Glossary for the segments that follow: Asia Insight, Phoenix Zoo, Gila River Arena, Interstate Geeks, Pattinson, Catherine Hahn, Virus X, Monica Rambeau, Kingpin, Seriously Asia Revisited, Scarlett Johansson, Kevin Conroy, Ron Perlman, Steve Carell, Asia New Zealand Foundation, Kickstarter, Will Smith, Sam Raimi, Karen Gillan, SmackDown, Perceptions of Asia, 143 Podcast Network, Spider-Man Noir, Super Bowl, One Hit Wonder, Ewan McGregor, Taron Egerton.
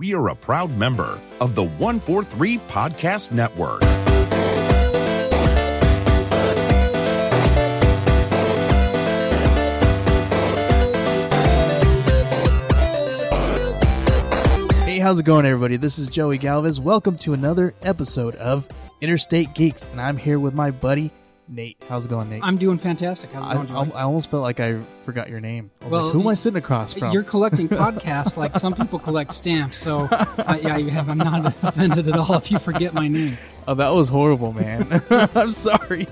We are a proud member of the 143 Podcast Network. Hey, how's it going, everybody? This is Joey Galvez. Welcome to another episode of Interstate Geeks, and I'm here with my buddy, Nate. How's it going, Nate? I'm doing fantastic. How's it going, Joey? I almost felt like I forgot your name. I was like, who am I sitting across from? You're collecting podcasts like some people collect stamps, so yeah, you have. I'm not offended at all if you forget my name. Oh, that was horrible, man. I'm sorry.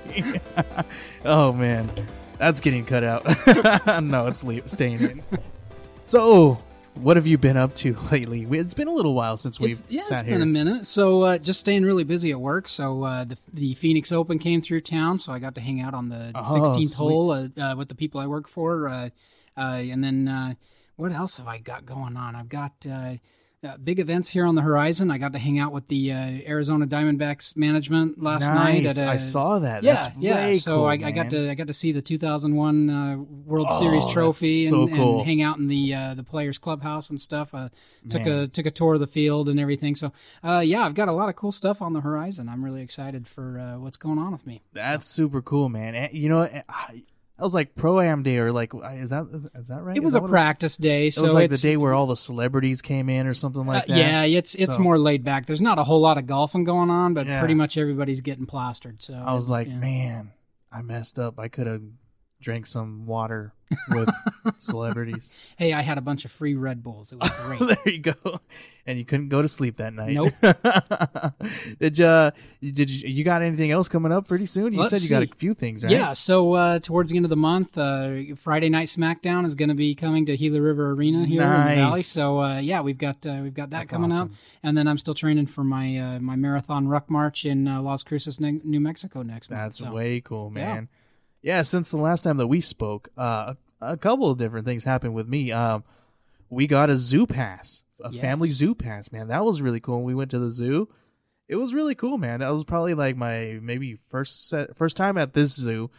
Oh, man. That's getting cut out. No, it's staying in. So, what have you been up to lately? It's been a little while since we've sat here. Yeah, it's been a minute. So just staying really busy at work. So the Phoenix Open came through town, so I got to hang out on the 16th hole with the people I work for. And then what else have I got going on? I've got big events here on the horizon. I got to hang out with the Arizona Diamondbacks management last night. At I saw that. Yeah, that's way cool, I got to see the 2001 World Series trophy and hang out in the players' clubhouse and stuff. Took a tour of the field and everything. So yeah, I've got a lot of cool stuff on the horizon. I'm really excited for what's going on with me. That's super cool, man. And, you know, I was like pro-am day, or like, is that right? It was a practice day. So it was like the day where all the celebrities came in or something like that. Yeah, it's more laid back. There's not a whole lot of golfing going on, but pretty much everybody's getting plastered. So I was like, man, I messed up. I could have drank some water with celebrities. Hey, I had a bunch of free Red Bulls. It was great. There you go. And you couldn't go to sleep that night. Nope. Did you got anything else coming up pretty soon? You said you got a few things, right? Yeah, so towards the end of the month, Friday Night SmackDown is going to be coming to Gila River Arena here in the Valley. So yeah, we've got that coming up. And then I'm still training for my my marathon ruck march in Las Cruces, New Mexico next month. That's way cool, man. Yeah. Yeah, since the last time that we spoke, a couple of different things happened with me. We got a zoo pass, family zoo pass, man. That was really cool. When we went to the zoo, it was really cool, man. That was probably like my maybe first time at this zoo.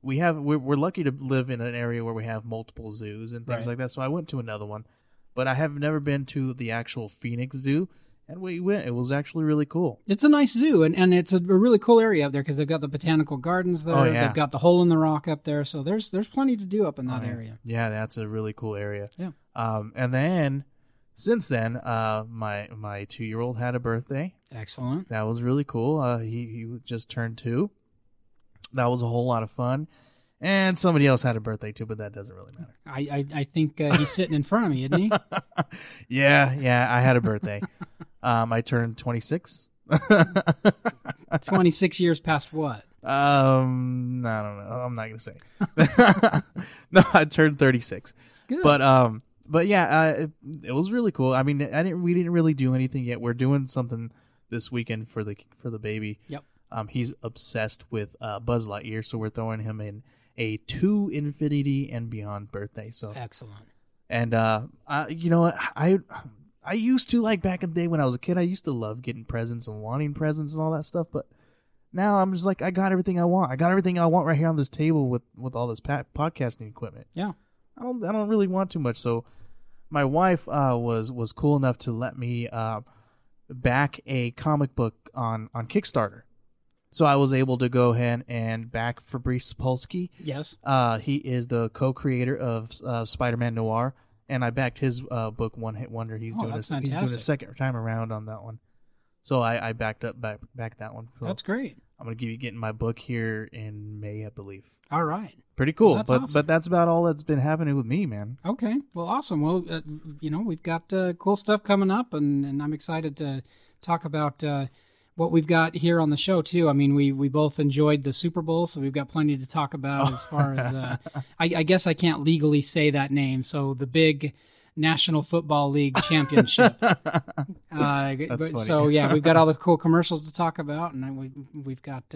We're lucky to live in an area where we have multiple zoos and things like that. So I went to another one, but I have never been to the actual Phoenix Zoo. And we went. It was actually really cool. It's a nice zoo, and it's a really cool area up there because they've got the botanical gardens there. Oh, yeah. They've got the hole in the rock up there. So there's plenty to do up in that area. Yeah, that's a really cool area. Yeah. And then, since then, my 2-year-old had a birthday. Excellent. That was really cool. He just turned 2. That was a whole lot of fun. And somebody else had a birthday too, but that doesn't really matter. I think he's sitting in front of me, isn't he? Yeah, I had a birthday. I turned 26. 26 years past what? I don't know. I'm not going to say. No, I turned 36. Good. But yeah, it was really cool. I mean, we didn't really do anything yet. We're doing something this weekend for the baby. Yep. He's obsessed with Buzz Lightyear, so we're throwing him in a 2 Infinity and Beyond birthday. So excellent. And you know what? I used to, like, back in the day when I was a kid, I used to love getting presents and wanting presents and all that stuff. But now I'm just like, I got everything I want. I got everything I want right here on this table with all this podcasting equipment. Yeah. I don't really want too much. So my wife was cool enough to let me back a comic book on Kickstarter. So I was able to go ahead and back Fabrice Sapolsky. Yes. He is the co-creator of Spider-Man Noir. And I backed his book, One Hit Wonder. He's doing a second time around on that one. So I backed that one. So that's great. I'm going to getting my book here in May, I believe. All right. Pretty cool. Well, but that's about all that's been happening with me, man. Okay. Well, awesome. Well, you know, we've got cool stuff coming up, and I'm excited to talk about what we've got here on the show, too. I mean, we both enjoyed the Super Bowl, so we've got plenty to talk about as far as... I guess I can't legally say that name, so the big National Football League championship. Funny. So, yeah, we've got all the cool commercials to talk about, and we've got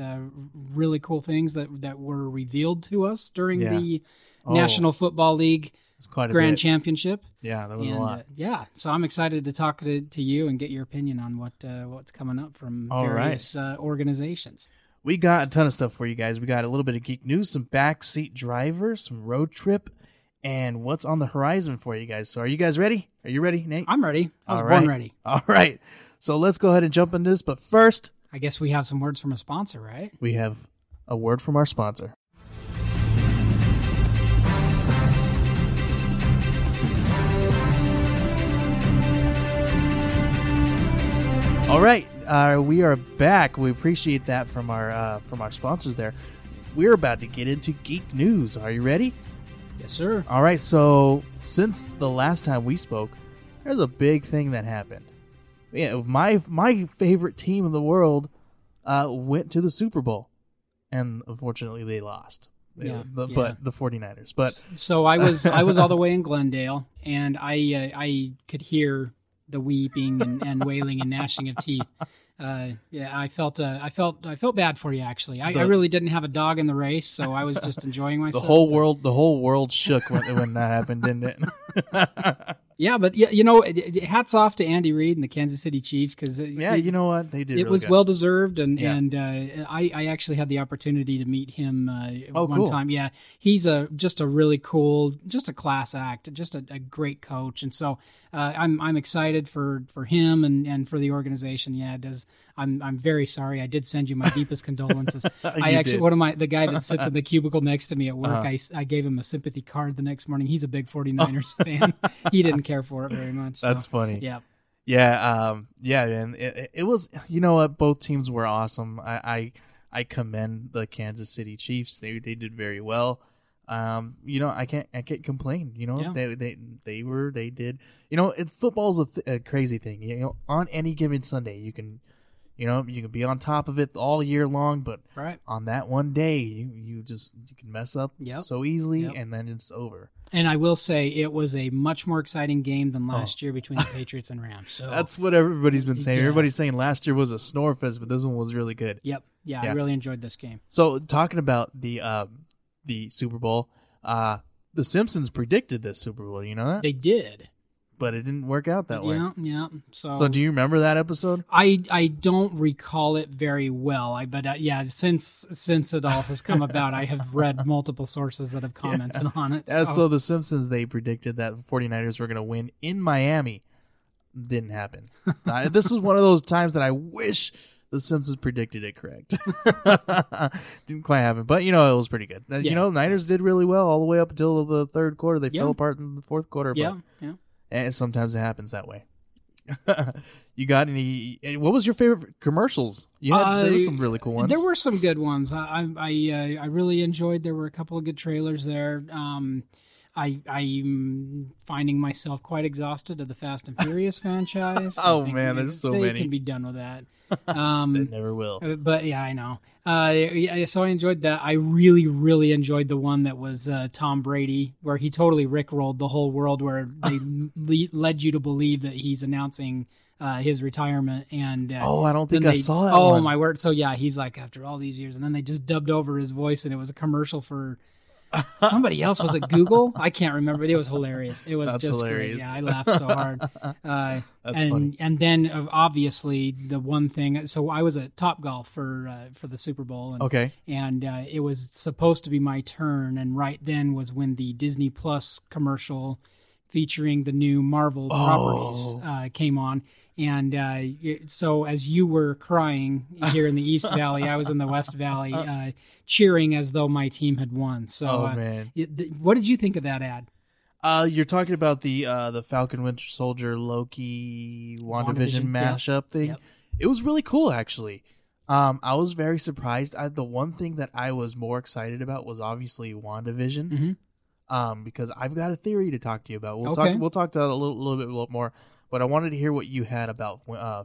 really cool things that were revealed to us during the National Football League Grand Championship. Yeah, that was a lot. Yeah, so I'm excited to talk to you and get your opinion on what's coming up from various organizations. We got a ton of stuff for you guys. We got a little bit of geek news, some backseat drivers, some road trip, and what's on the horizon for you guys. So are you guys ready? Are you ready, Nate? I'm ready. I was born ready. All right. So let's go ahead and jump into this. But first, I guess we have some words from a sponsor, right? We have a word from our sponsor. All right, we are back. We appreciate that from our sponsors there. We're about to get into geek news. Are you ready? Yes, sir. All right, so since the last time we spoke, there's a big thing that happened. Yeah, my favorite team in the world went to the Super Bowl, and unfortunately they lost. But the 49ers. But so I was all the way in Glendale, and I could hear the weeping and wailing and gnashing of teeth. I felt bad for you, actually. I really didn't have a dog in the race, so I was just enjoying myself. The whole world shook when that happened, didn't it? Yeah, but you know, hats off to Andy Reid and the Kansas City Chiefs, because you know what, they did. It really was well deserved, and I actually had the opportunity to meet him one time. Yeah, he's just a really cool, just a class act, just a great coach, and so I'm excited for him and for the organization. Yeah, it does. I'm very sorry. I did send you my deepest condolences. The guy that sits in the cubicle next to me at work, I gave him a sympathy card the next morning. He's a big 49ers fan. He didn't care for it very much. That's funny. Yeah. Yeah. Man. It was, you know what? Both teams were awesome. I commend the Kansas City Chiefs. They did very well. You know, I can't complain. You know, they did. You know, football's a crazy thing. You know, on any given Sunday, you can be on top of it all year long, but on that one day, you can mess up so easily, and then it's over. And I will say it was a much more exciting game than last year between the Patriots and Rams. So that's what everybody's been saying. Yeah. Everybody's saying last year was a snore fest, but this one was really good. Yep. Yeah, I really enjoyed this game. So talking about the Super Bowl, the Simpsons predicted this Super Bowl. You know that? They did. But it didn't work out that way. Yeah. So do you remember that episode? I don't recall it very well. Since it all has come about, I have read multiple sources that have commented on it. So the Simpsons, they predicted that the 49ers were going to win in Miami. Didn't happen. This is one of those times that I wish the Simpsons predicted it correct. Didn't quite happen, but you know, it was pretty good. Yeah. You know, Niners did really well all the way up until the third quarter. They fell apart in the fourth quarter. Yeah. And sometimes it happens that way. You got any? What was your favorite commercials? There were some really cool ones. There were some good ones. I really enjoyed. There were a couple of good trailers there. I'm finding myself quite exhausted of the Fast and Furious franchise. Oh man, there's so many. They can be done with that. They never will. But yeah, I know. So I enjoyed that. I really, really enjoyed the one that was Tom Brady, where he totally rickrolled the whole world, where they led you to believe that he's announcing his retirement. And I don't think I saw that. Oh my word! So yeah, he's like, after all these years, and then they just dubbed over his voice, and it was a commercial for. Somebody else, was it Google? I can't remember. It was hilarious. It was just hilarious. Great. Yeah, I laughed so hard. That's funny. And then obviously the one thing. So I was at Topgolf for the Super Bowl. And it was supposed to be my turn, and right then was when the Disney Plus commercial featuring the new Marvel properties came on. And so as you were crying here in the East Valley, I was in the West Valley cheering as though my team had won. So man. What did you think of that ad? You're talking about the Falcon Winter Soldier, Loki, WandaVision mashup thing. Yep. It was really cool, actually. I was very surprised. The one thing that I was more excited about was obviously WandaVision, because I've got a theory to talk to you about. We'll talk about it a little bit more. But I wanted to hear what you had about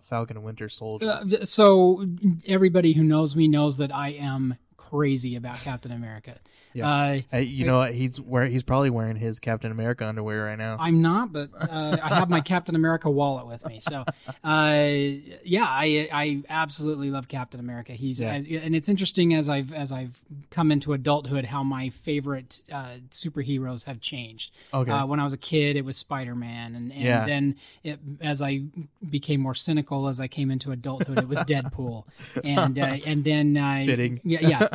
Falcon and Winter Soldier. So everybody who knows me knows that I am crazy about Captain America. He's probably wearing his Captain America underwear right now. I'm not, but I have my Captain America wallet with me. So I absolutely love Captain America. And it's interesting as I've come into adulthood how my favorite superheroes have changed. When I was a kid, it was Spider-Man, and then as I became more cynical as I came into adulthood, it was Deadpool, and then fitting.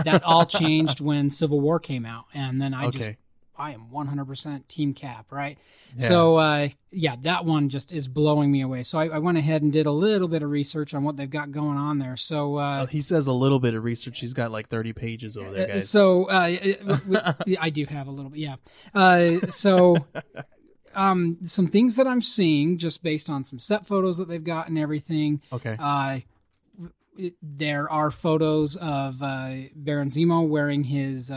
That all changed when Civil War came out, and then I just I am 100% Team Cap, right? Yeah. So, yeah, that one just is blowing me away. So I went ahead and did a little bit of research on what they've got going on there. So he says a little bit of research. He's got like 30 pages over there, guys. So I do have a little bit, yeah. Some things that I'm seeing just based on some set photos that they've got and everything. Okay. There are photos of Baron Zemo wearing his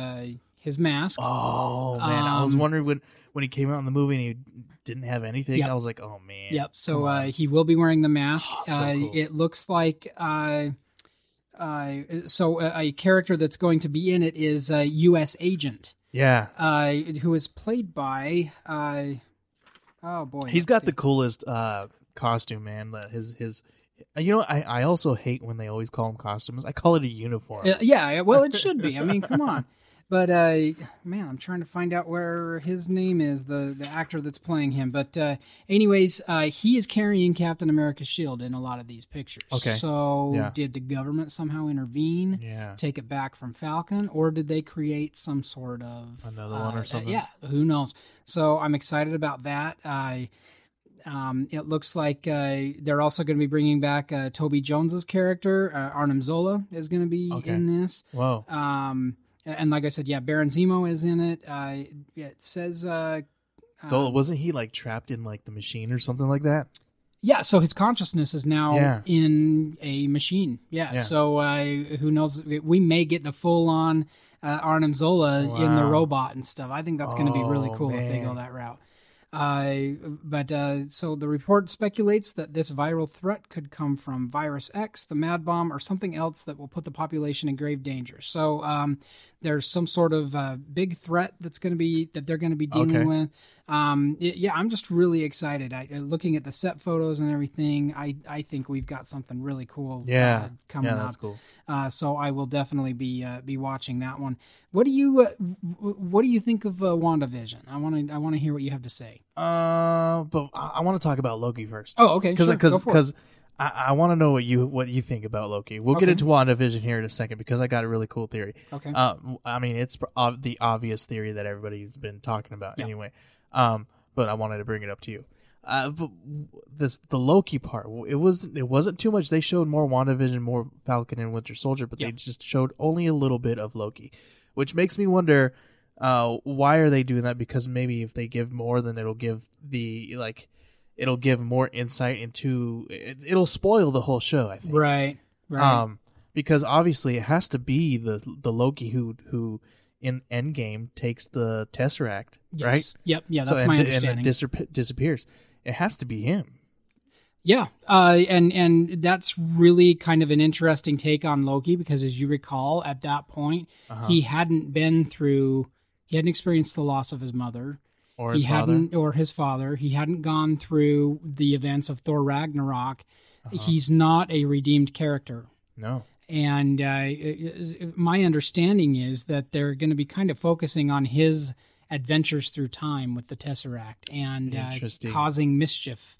mask. Oh, man. I was wondering when he came out in the movie and he didn't have anything. Yep. I was like, oh, man. Yep. So he will be wearing the mask. Oh, so cool. It looks like a character that's going to be in it is a U.S. agent. Yeah. Who is played by... oh, boy. He's got the coolest costume, man. His You know, I also hate when they always call them costumes. I call it a uniform. Yeah, well, it should be. I mean, come on. But, man, I'm trying to find out where his name is, the actor that's playing him. But anyways, he is carrying Captain America's shield in a lot of these pictures. Okay. So did the government somehow intervene, take it back from Falcon, or did they create some sort of... another one or something? Yeah, who knows? So I'm excited about that. It looks like they're also going to be bringing back Toby Jones's character. Arnim Zola is going to be in this. Whoa. And like I said, Baron Zemo is in it. It says... Zola, wasn't he like trapped in like the machine or something like that? Yeah, so his consciousness is now in a machine. Yeah. So who knows? We may get the full-on Arnim Zola in the robot and stuff. I think that's going to be really cool if they go that route. So the report speculates that this viral threat could come from Virus X, the Mad Bomb, or something else that will put the population in grave danger. So there's some sort of big threat that they're going to be dealing with. I'm just really excited. Looking at the set photos and everything, I think we've got something really cool coming up. Yeah, that's cool. So I will definitely be watching that one. What do you think of WandaVision? I want to hear what you have to say. But I want to talk about Loki first. Oh, okay. Because I want to know what you think about Loki. We'll get into WandaVision here in a second because I got a really cool theory. Okay. I mean, it's the obvious theory that everybody's been talking about anyway. But I wanted to bring it up to you. But the Loki part, it wasn't too much. They showed more WandaVision, more Falcon and Winter Soldier, but they just showed only a little bit of Loki, which makes me wonder why are they doing that? Because maybe if they give more, then it'll give more insight into it'll spoil the whole show, I think. Right. Because obviously it has to be the Loki who in Endgame takes the Tesseract, right? Yep. Yeah, that's my understanding. And it disappears. It has to be him. Yeah, and that's really kind of an interesting take on Loki because, as you recall, at that point, he hadn't been through, he hadn't experienced the loss of his mother. Or his father. Or his father. He hadn't gone through the events of Thor Ragnarok. He's not a redeemed character. No. And my understanding is that they're going to be kind of focusing on his adventures through time with the Tesseract and causing mischief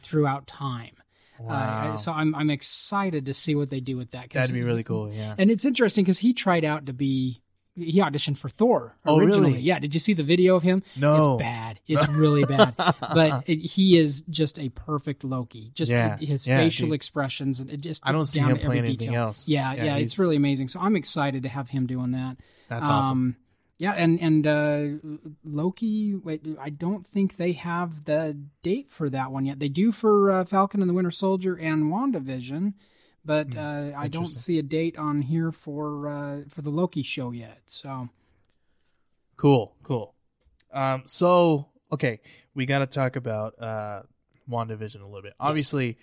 throughout time. Wow. So I'm excited to see what they do with that. That'd be really cool, yeah. And it's interesting because he tried out to be... He auditioned for Thor originally. Oh, really? Yeah. Did you see the video of him? No. It's bad. It's really bad. But he is just a perfect Loki. Just his facial expressions and just I don't see him playing anything else. Yeah. It's really amazing. So I'm excited to have him doing that. That's awesome. Yeah, and Loki. Wait, I don't think they have the date for that one yet. They do for Falcon and the Winter Soldier and WandaVision. But I don't see a date on here for the Loki show yet. So cool. So okay, we got to talk about WandaVision a little bit. Obviously.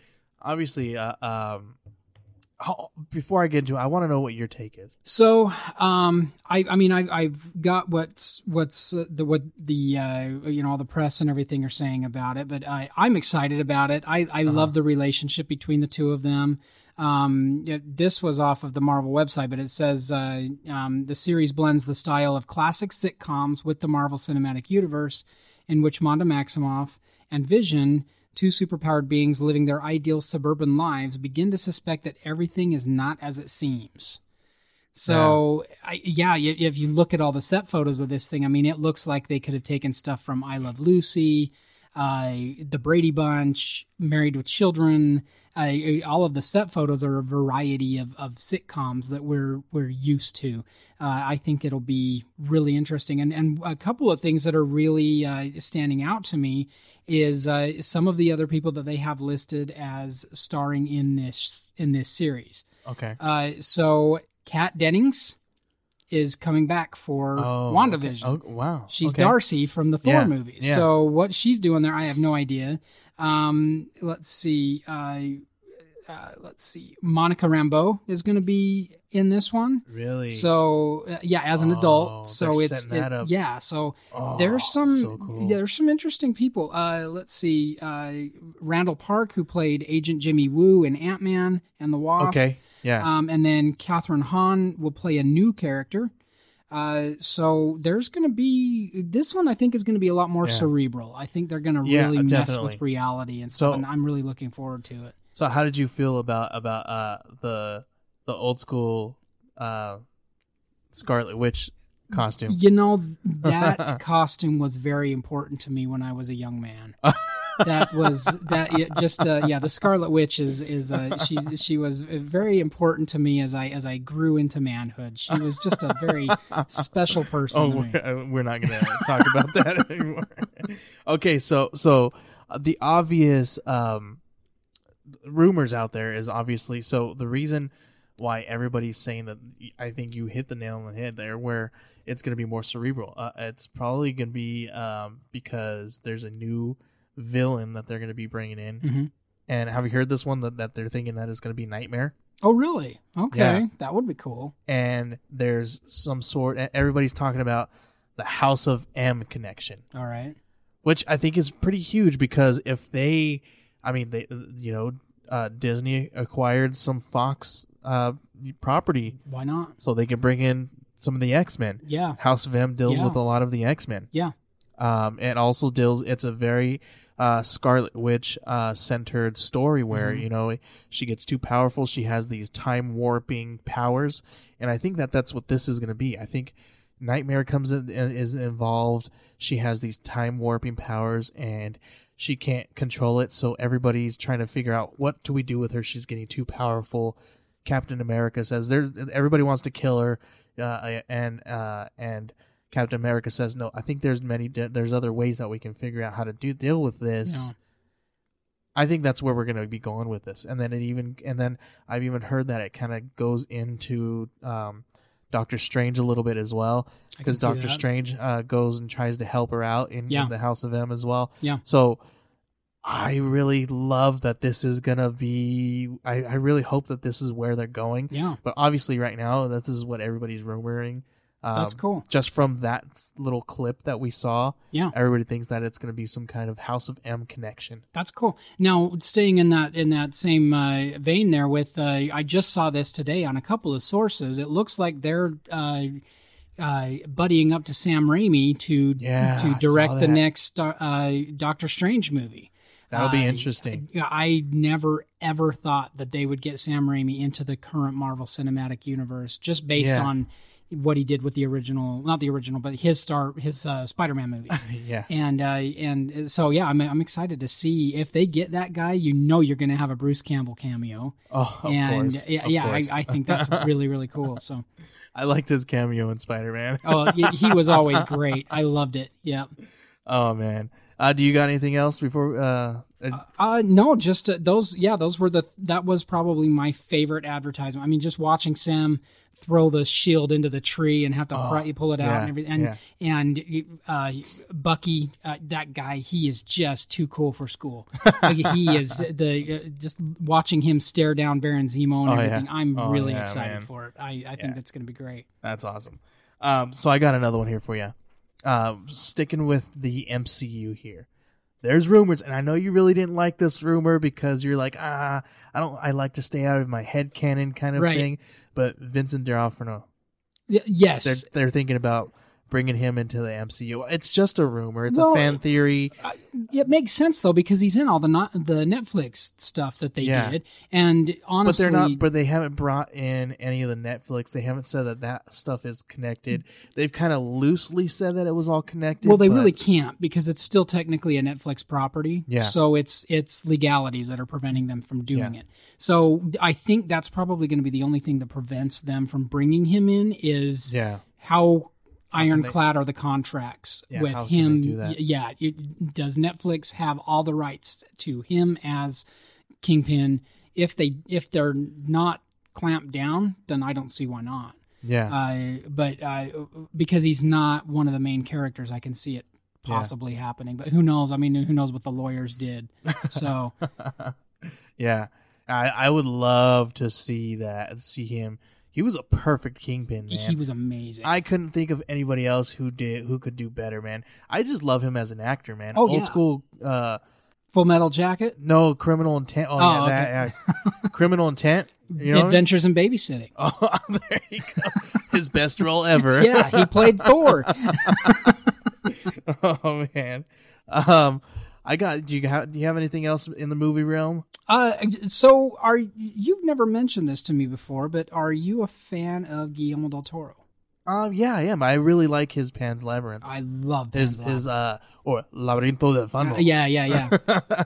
Before I get into it, I want to know what your take is. So, I've got what all the press and everything are saying about it, but I'm excited about it. I love the relationship between the two of them. This was off of the Marvel website, but it says the series blends the style of classic sitcoms with the Marvel Cinematic Universe, in which Wanda Maximoff and Vision, two superpowered beings living their ideal suburban lives, begin to suspect that everything is not as it seems. So, if you look at all the set photos of this thing, I mean, it looks like they could have taken stuff from I Love Lucy, The Brady Bunch, Married with Children. All of the set photos are a variety of sitcoms that we're used to. I think it'll be really interesting. And a couple of things that are really standing out to me is some of the other people that they have listed as starring in this series. Okay. So Kat Dennings is coming back for WandaVision. Okay. Oh, wow. She's Darcy from the Thor movies. Yeah. So what she's doing there, I have no idea. Let's see. Monica Rambeau is going to be in this one. Really? So as an adult. So it's that up. Yeah. So there's some interesting people. Let's see. Randall Park, who played Agent Jimmy Woo in Ant-Man and the Wasp. Okay. Yeah. And then Catherine Hahn will play a new character. So there's going to be, this one I think is going to be a lot more cerebral. I think they're going to really mess with reality and stuff, and I'm really looking forward to it. So how did you feel about the old school Scarlet Witch costume? You know, that costume was very important to me when I was a young man. That was the Scarlet Witch is she was very important to me as I grew into manhood. She was just a very special person to me. We're not going to talk about that anymore. Okay, so the obvious rumors out there is obviously, so the reason why everybody's saying that, I think you hit the nail on the head there, where it's going to be more cerebral. It's probably going to be because there's a new villain that they're going to be bringing in. Mm-hmm. And have you heard this one that they're thinking that is going to be Nightmare? Oh, really? Okay. Yeah. That would be cool. And there's some sort, everybody's talking about the House of M connection. All right. Which I think is pretty huge, because if they, I mean, they, you know, Disney acquired some Fox property. Why not? So they can bring in some of the X-Men. Yeah. House of M deals with a lot of the X-Men. Yeah. And also deals, it's a very Scarlet Witch centered story where, you know, she gets too powerful. She has these time warping powers. And I think that that's what this is going to be. I think Nightmare comes in and is involved. She has these time warping powers and she can't control it. So everybody's trying to figure out, what do we do with her? She's getting too powerful. Captain America says everybody wants to kill her. And Captain America says, no, I think there's other ways that we can figure out how to deal with this. No. I think that's where we're going to be going with this. And then I've even heard that it kind of goes into, Doctor Strange a little bit as well, because Doctor Strange goes and tries to help her out in the House of M as well. Yeah. So I really love that this is going to be, I really hope that this is where they're going. Yeah. But obviously right now, this is what everybody's rumoring. That's cool. Just from that little clip that we saw, everybody thinks that it's going to be some kind of House of M connection. That's cool. Now, staying in that same vein there, with I just saw this today on a couple of sources. It looks like they're buddying up to Sam Raimi to direct the next Doctor Strange movie. That'll be interesting. I never, ever thought that they would get Sam Raimi into the current Marvel Cinematic Universe, just based on what he did with not the original, but his Spider-Man movies. I'm excited to see if they get that guy. You know, you're going to have a Bruce Campbell cameo. Oh, of course. Of course. I think that's really, really cool. So I liked his cameo in Spider-Man. Oh, he was always great. I loved it. Yeah. Oh man. Do you got anything else before, no, just that was probably my favorite advertisement. I mean, just watching Sam throw the shield into the tree and have to pull it out and everything. And Bucky, that guy, he is just too cool for school. He is just watching him stare down Baron Zemo and everything. Yeah. I'm really excited for it. I think that's going to be great. That's awesome. So I got another one here for you. Sticking with the MCU here. There's rumors, and I know you really didn't like this rumor because you're like, I like to stay out of my headcanon kind of thing. But Vincent D'Onofrio. Yes. They're thinking about bringing him into the MCU. It's just a rumor. It's a fan theory. It makes sense though, because he's in all the Netflix stuff that they did. And honestly, but they haven't brought in any of the Netflix. They haven't said that that stuff is connected. They've kind of loosely said that it was all connected. Well, they really can't, because it's still technically a Netflix property. Yeah. So it's legalities that are preventing them from doing it. So I think that's probably going to be the only thing that prevents them from bringing him in is how ironclad are the contracts with him. Yeah. Does Netflix have all the rights to him as Kingpin? If they're not clamped down, then I don't see why not. Yeah. But because he's not one of the main characters, I can see it possibly happening, but who knows? I mean, who knows what the lawyers did? So yeah, I would love to see him. He was a perfect Kingpin, man. He was amazing. I couldn't think of anybody else who could do better, man. I just love him as an actor, man. Oh, Old school Full Metal Jacket? No, Criminal Intent. Criminal Intent. You know Adventures in Babysitting. Oh, there you go. His best role ever. Yeah, he played Thor. Oh man. Do you have anything else in the movie realm? You've never mentioned this to me before, but are you a fan of Guillermo del Toro? Yeah, I am. I really like his Pan's Labyrinth. I love Pan's Labyrinth. Or Laberinto del Fano. Yeah.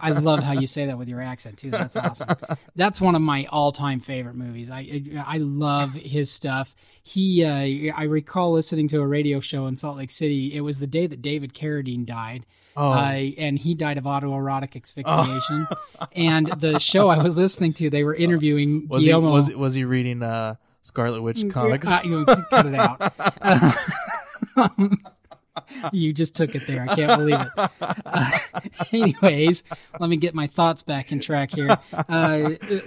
I love how you say that with your accent too. That's awesome. That's one of my all-time favorite movies. I love his stuff. He, I recall listening to a radio show in Salt Lake City. It was the day that David Carradine died. Oh. And he died of autoerotic asphyxiation. Oh. And the show I was listening to, they were interviewing Guillermo. Was he reading Scarlet Witch comics? You cut it out. You just took it there. I can't believe it. Anyways, let me get my thoughts back in track here.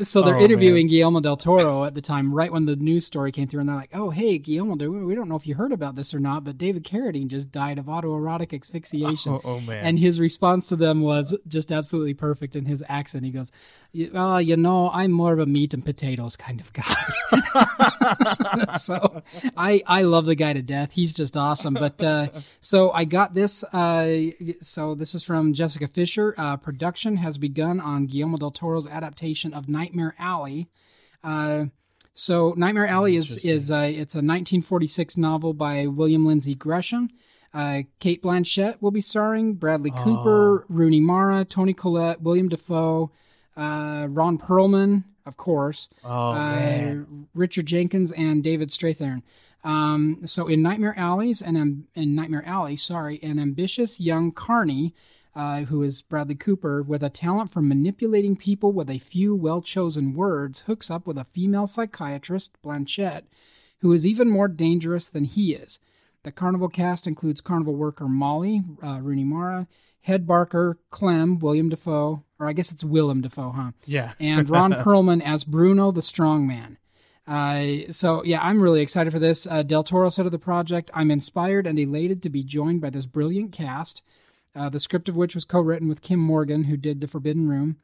So they're interviewing Guillermo del Toro at the time, right when the news story came through, and they're like, oh, hey, Guillermo, we don't know if you heard about this or not, but David Carradine just died of autoerotic asphyxiation. Oh, man. And his response to them was just absolutely perfect in his accent. He goes, I'm more of a meat and potatoes kind of guy. So I love the guy to death. He's just awesome. But so I got this. So this is from Jessica Fisher. Production has begun on Guillermo del Toro's adaptation of Nightmare Alley. So Nightmare Alley it's a 1946 novel by William Lindsay Gresham. Cate Blanchett will be starring. Bradley Cooper, Rooney Mara, Tony Collette, Willem Dafoe, Ron Perlman, of course. Richard Jenkins and David Strathairn. So in Nightmare Alley, an ambitious young carny, who is Bradley Cooper, with a talent for manipulating people with a few well-chosen words, hooks up with a female psychiatrist, Blanchett, who is even more dangerous than he is. The carnival cast includes carnival worker Molly, Rooney Mara, head barker Clem, William Dafoe, or I guess it's Willem Dafoe, huh? Yeah. And Ron Perlman as Bruno the Strongman. I'm really excited for this. Del Toro said of the project, I'm inspired and elated to be joined by this brilliant cast, the script of which was co-written with Kim Morgan, who did The Forbidden Room.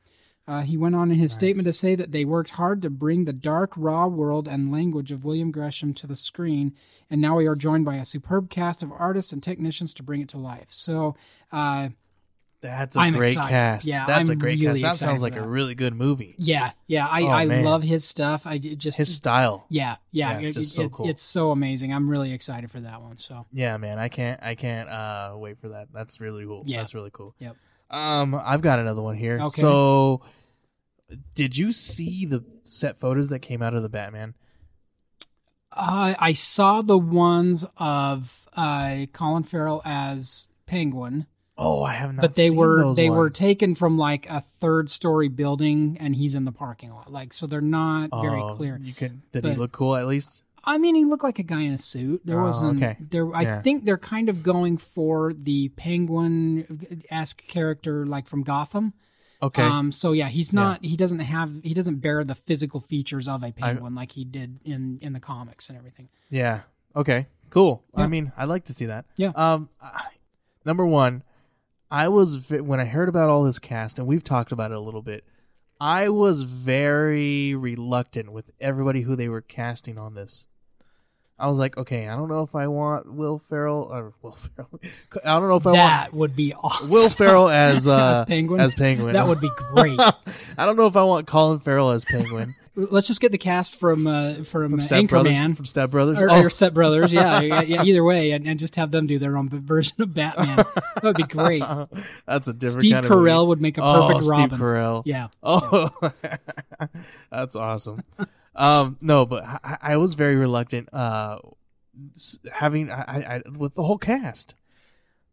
He went on in his statement to say that they worked hard to bring the dark, raw world and language of William Gresham to the screen, and now we are joined by a superb cast of artists and technicians to bring it to life. So, That's a great cast. Yeah, that's a great cast. That sounds like a really good movie. Yeah. I love his stuff. His style. Yeah. It's just so cool. It's so amazing. I'm really excited for that one. So yeah, man, I can't wait for that. That's really cool. Yeah. That's really cool. Yep. I've got another one here. Okay. So, did you see the set photos that came out of the Batman? I saw the ones of Colin Farrell as Penguin. Oh, I have not. But they were taken from like a third-story building, and he's in the parking lot. Like, so they're not very clear. Did he look cool at least? I mean, he looked like a guy in a suit. There wasn't. Okay. I think they're kind of going for the Penguin-esque character, like from Gotham. Okay. So yeah, he's not. Yeah. He doesn't bear the physical features of a penguin like he did in the comics and everything. Yeah. Okay. Cool. Yeah. I mean, I'd like to see that. Yeah. Number one. When I heard about all this cast, and we've talked about it a little bit, I was very reluctant with everybody who they were casting on this. I was like, okay, I don't know if I want Will Ferrell. I don't know if I that would be awesome. Will Ferrell as Penguin. As Penguin, that would be great. I don't know if I want Colin Farrell as Penguin. Let's just get the cast from Anchorman, from Step Brothers, or Step Brothers. Yeah, either way, and just have them do their own version of Batman. That would be great. That's a different. Steve kind of Carell movie. Would make a perfect Robin. Steve Carell. Yeah. Oh, yeah. That's awesome. No, but I was very reluctant with the whole cast.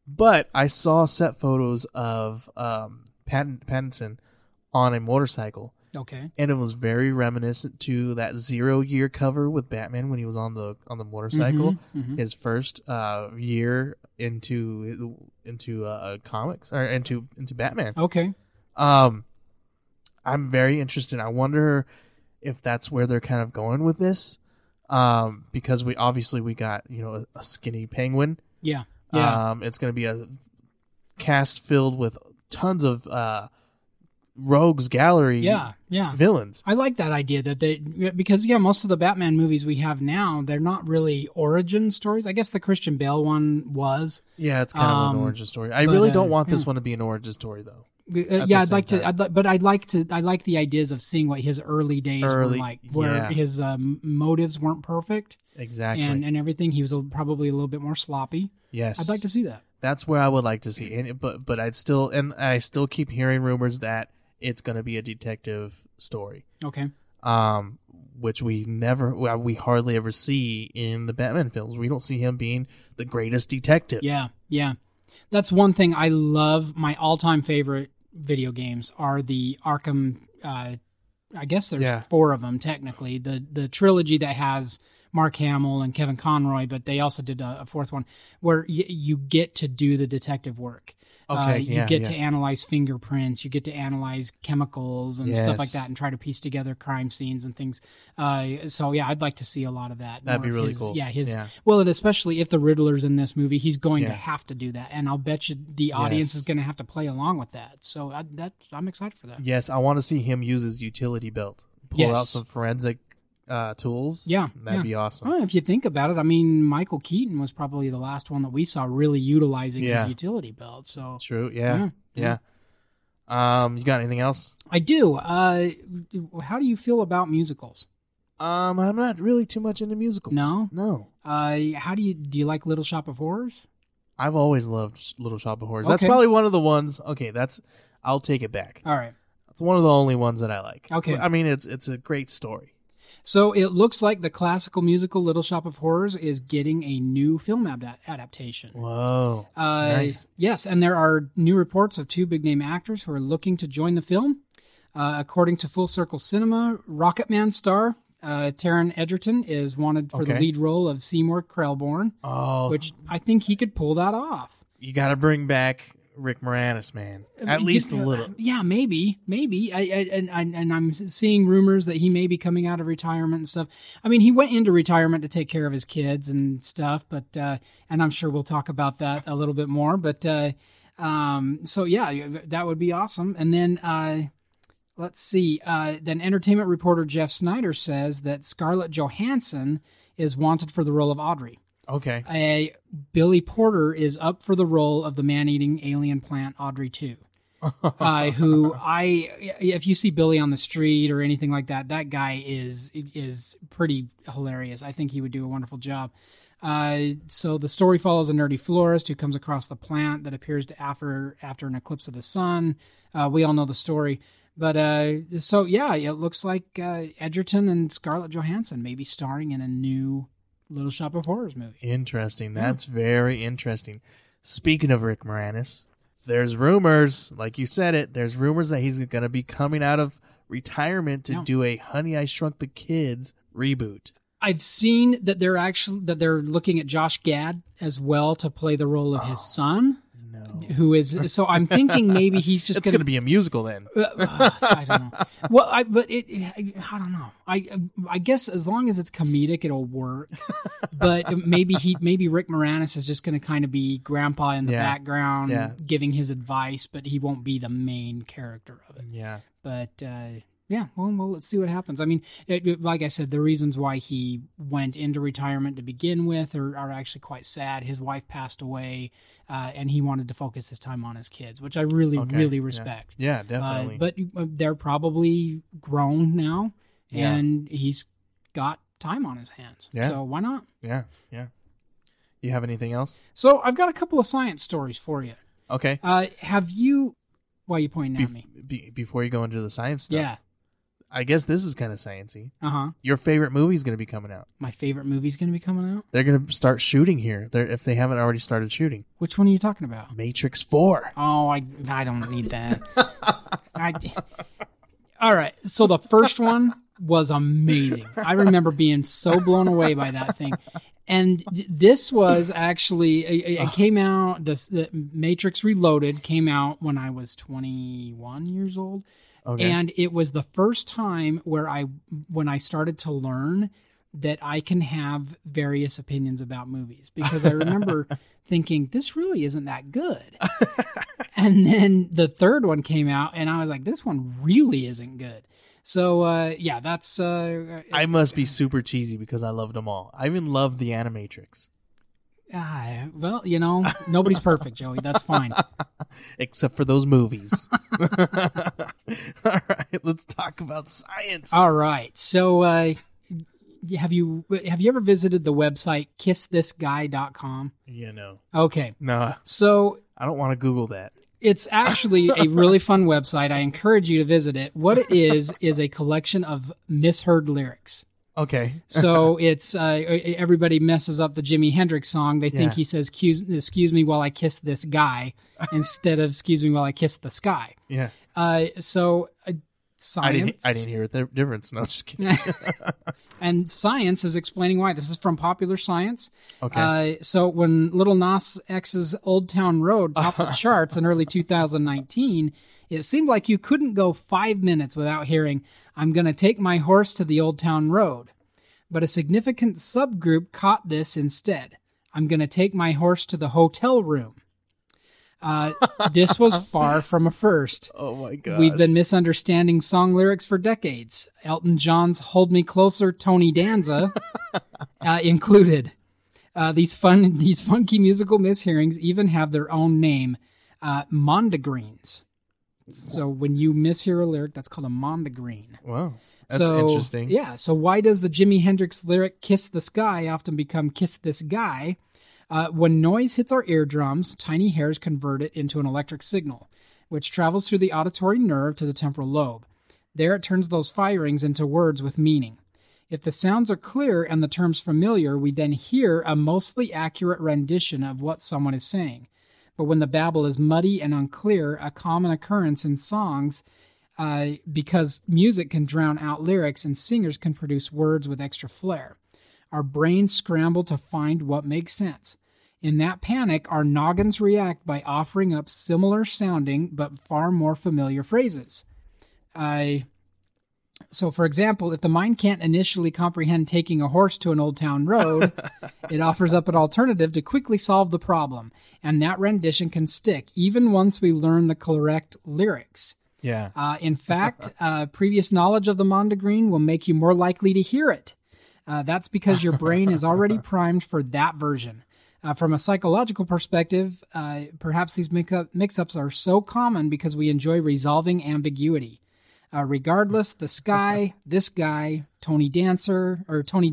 But I saw set photos of Pattinson on a motorcycle. Okay. And it was very reminiscent to that 0 year cover with Batman when he was on the motorcycle, his first year into comics or into Batman. Okay. I'm very interested. I wonder if that's where they're kind of going with this, because we got, a skinny Penguin. Yeah. It's going to be a cast filled with tons of rogues gallery. Yeah. Villains. I like that idea that because most of the Batman movies we have now, they're not really origin stories. I guess the Christian Bale one was. Yeah, it's kind of an origin story. I really don't want this one to be an origin story though. I like the ideas of seeing what his early days were like, where his motives weren't perfect, exactly, and everything. He was probably a little bit more sloppy. Yes, I'd like to see that. That's where I would like to see. But I still keep hearing rumors that it's going to be a detective story. Okay, which we hardly ever see in the Batman films. We don't see him being the greatest detective. Yeah. That's one thing I love. My all-time favorite video games are the Arkham, I guess there's four of them technically, the trilogy that has Mark Hamill and Kevin Conroy, but they also did a fourth one where you get to do the detective work. You get to analyze fingerprints, you get to analyze chemicals and stuff like that and try to piece together crime scenes and things. I'd like to see a lot of that. That'd be really cool. Well, and especially if the Riddler's in this movie, he's going to have to do that. And I'll bet you the audience is going to have to play along with that. So I'm excited for that. Yes, I want to see him use his utility belt. Pull out some forensic tools. That'd be awesome. Well, if you think about it, I mean, Michael Keaton was probably the last one that we saw really utilizing his utility belt. So true. Yeah. You got anything else? I do. How do you feel about musicals? I'm not really too much into musicals. No. How do you like Little Shop of Horrors? I've always loved Little Shop of Horrors. Okay. That's probably one of the ones. Okay, I'll take it back. All right. It's one of the only ones that I like. Okay. I mean, it's a great story. So it looks like the classical musical Little Shop of Horrors is getting a new film adaptation. Whoa. Nice. Yes, and there are new reports of two big-name actors who are looking to join the film. According to Full Circle Cinema, Rocketman star Taron Egerton is wanted for the lead role of Seymour Krelborn, which I think he could pull that off. You got to bring back Rick Moranis, man, at least a little. Yeah, maybe. And I'm seeing rumors that he may be coming out of retirement and stuff. I mean, he went into retirement to take care of his kids and stuff, but and I'm sure we'll talk about that a little bit more. But that would be awesome. And then let's see. Then entertainment reporter Jeff Snyder says that Scarlett Johansson is wanted for the role of Audrey. Okay. Billy Porter is up for the role of the man-eating alien plant Audrey 2, if you see Billy on the street or anything like that, that guy is pretty hilarious. I think he would do a wonderful job. So the story follows a nerdy florist who comes across the plant that appears to after an eclipse of the sun. We all know the story. But it looks like Edgerton and Scarlett Johansson may be starring in a new Little Shop of Horrors movie. Interesting. That's very interesting. Speaking of Rick Moranis, there's rumors, like you said it, there's rumors that he's going to be coming out of retirement to do a Honey, I Shrunk the Kids reboot. I've seen that they're looking at Josh Gad as well to play the role of his son. Who is, so I'm thinking maybe he's just going to be a musical then. I don't know. Well, I don't know. I guess as long as it's comedic, it'll work. But maybe Rick Moranis is just going to kind of be grandpa in the background, giving his advice, but he won't be the main character of it. Yeah. But Yeah, well, let's see what happens. I mean, like I said, the reasons why he went into retirement to begin with are actually quite sad. His wife passed away, and he wanted to focus his time on his kids, which I really respect. Yeah, definitely. But they're probably grown now, and he's got time on his hands. Yeah. So why not? Yeah. You have anything else? So I've got a couple of science stories for you. Okay. Have you... Why are you pointing at me? Before you go into the science stuff. Yeah. I guess this is kind of science-y. Uh-huh. Your favorite movie is going to be coming out. My favorite movie is going to be coming out? They're going to start shooting here if they haven't already started shooting. Which one are you talking about? Matrix 4. Oh, I don't need that. All right. So the first one was amazing. I remember being so blown away by that thing. And this was actually, it came out, the Matrix Reloaded came out when I was 21 years old. Okay. And it was the first time when I started to learn that I can have various opinions about movies, because I remember thinking, this really isn't that good. And then the third one came out and I was like, this one really isn't good. So, that's... I must be super cheesy because I loved them all. I even loved The Animatrix. Well, nobody's perfect, Joey. That's fine. Except for those movies. All right, let's talk about science. All right, so have you ever visited the website kissthisguy.com? Yeah, no. Okay. No. So... I don't want to Google that. It's actually a really fun website. I encourage you to visit it. What it is a collection of misheard lyrics. Okay. So it's everybody messes up the Jimi Hendrix song. They think he says, excuse me while I kiss this guy, instead of excuse me while I kiss the sky. Yeah. So science. I didn't hear the difference. No, just kidding. And science is explaining why. This is from Popular Science. Okay. So when Little Nas X's Old Town Road topped the charts in early 2019, it seemed like you couldn't go 5 minutes without hearing, I'm going to take my horse to the Old Town Road. But a significant subgroup caught this instead. I'm going to take my horse to the hotel room. This was far from a first. Oh my gosh. We've been misunderstanding song lyrics for decades. Elton John's Hold Me Closer, Tony Danza included. These funky musical mishearings even have their own name, mondegreens. So when you mishear a lyric, that's called a mondegreen. Wow. That's interesting. Yeah. So why does the Jimi Hendrix lyric Kiss the Sky often become Kiss This Guy? When noise hits our eardrums, tiny hairs convert it into an electric signal, which travels through the auditory nerve to the temporal lobe. There it turns those firings into words with meaning. If the sounds are clear and the terms familiar, we then hear a mostly accurate rendition of what someone is saying. But when the babble is muddy and unclear, a common occurrence in songs, because music can drown out lyrics and singers can produce words with extra flair. Our brains scramble to find what makes sense. In that panic, our noggins react by offering up similar sounding but far more familiar phrases. So, for example, if the mind can't initially comprehend taking a horse to an old town road, it offers up an alternative to quickly solve the problem, and that rendition can stick even once we learn the correct lyrics. Yeah. In fact, previous knowledge of the mondegreen will make you more likely to hear it. That's because your brain is already primed for that version. From a psychological perspective, perhaps these mix-ups are so common because we enjoy resolving ambiguity. Regardless, the sky, this guy, Tony Danza, Tiny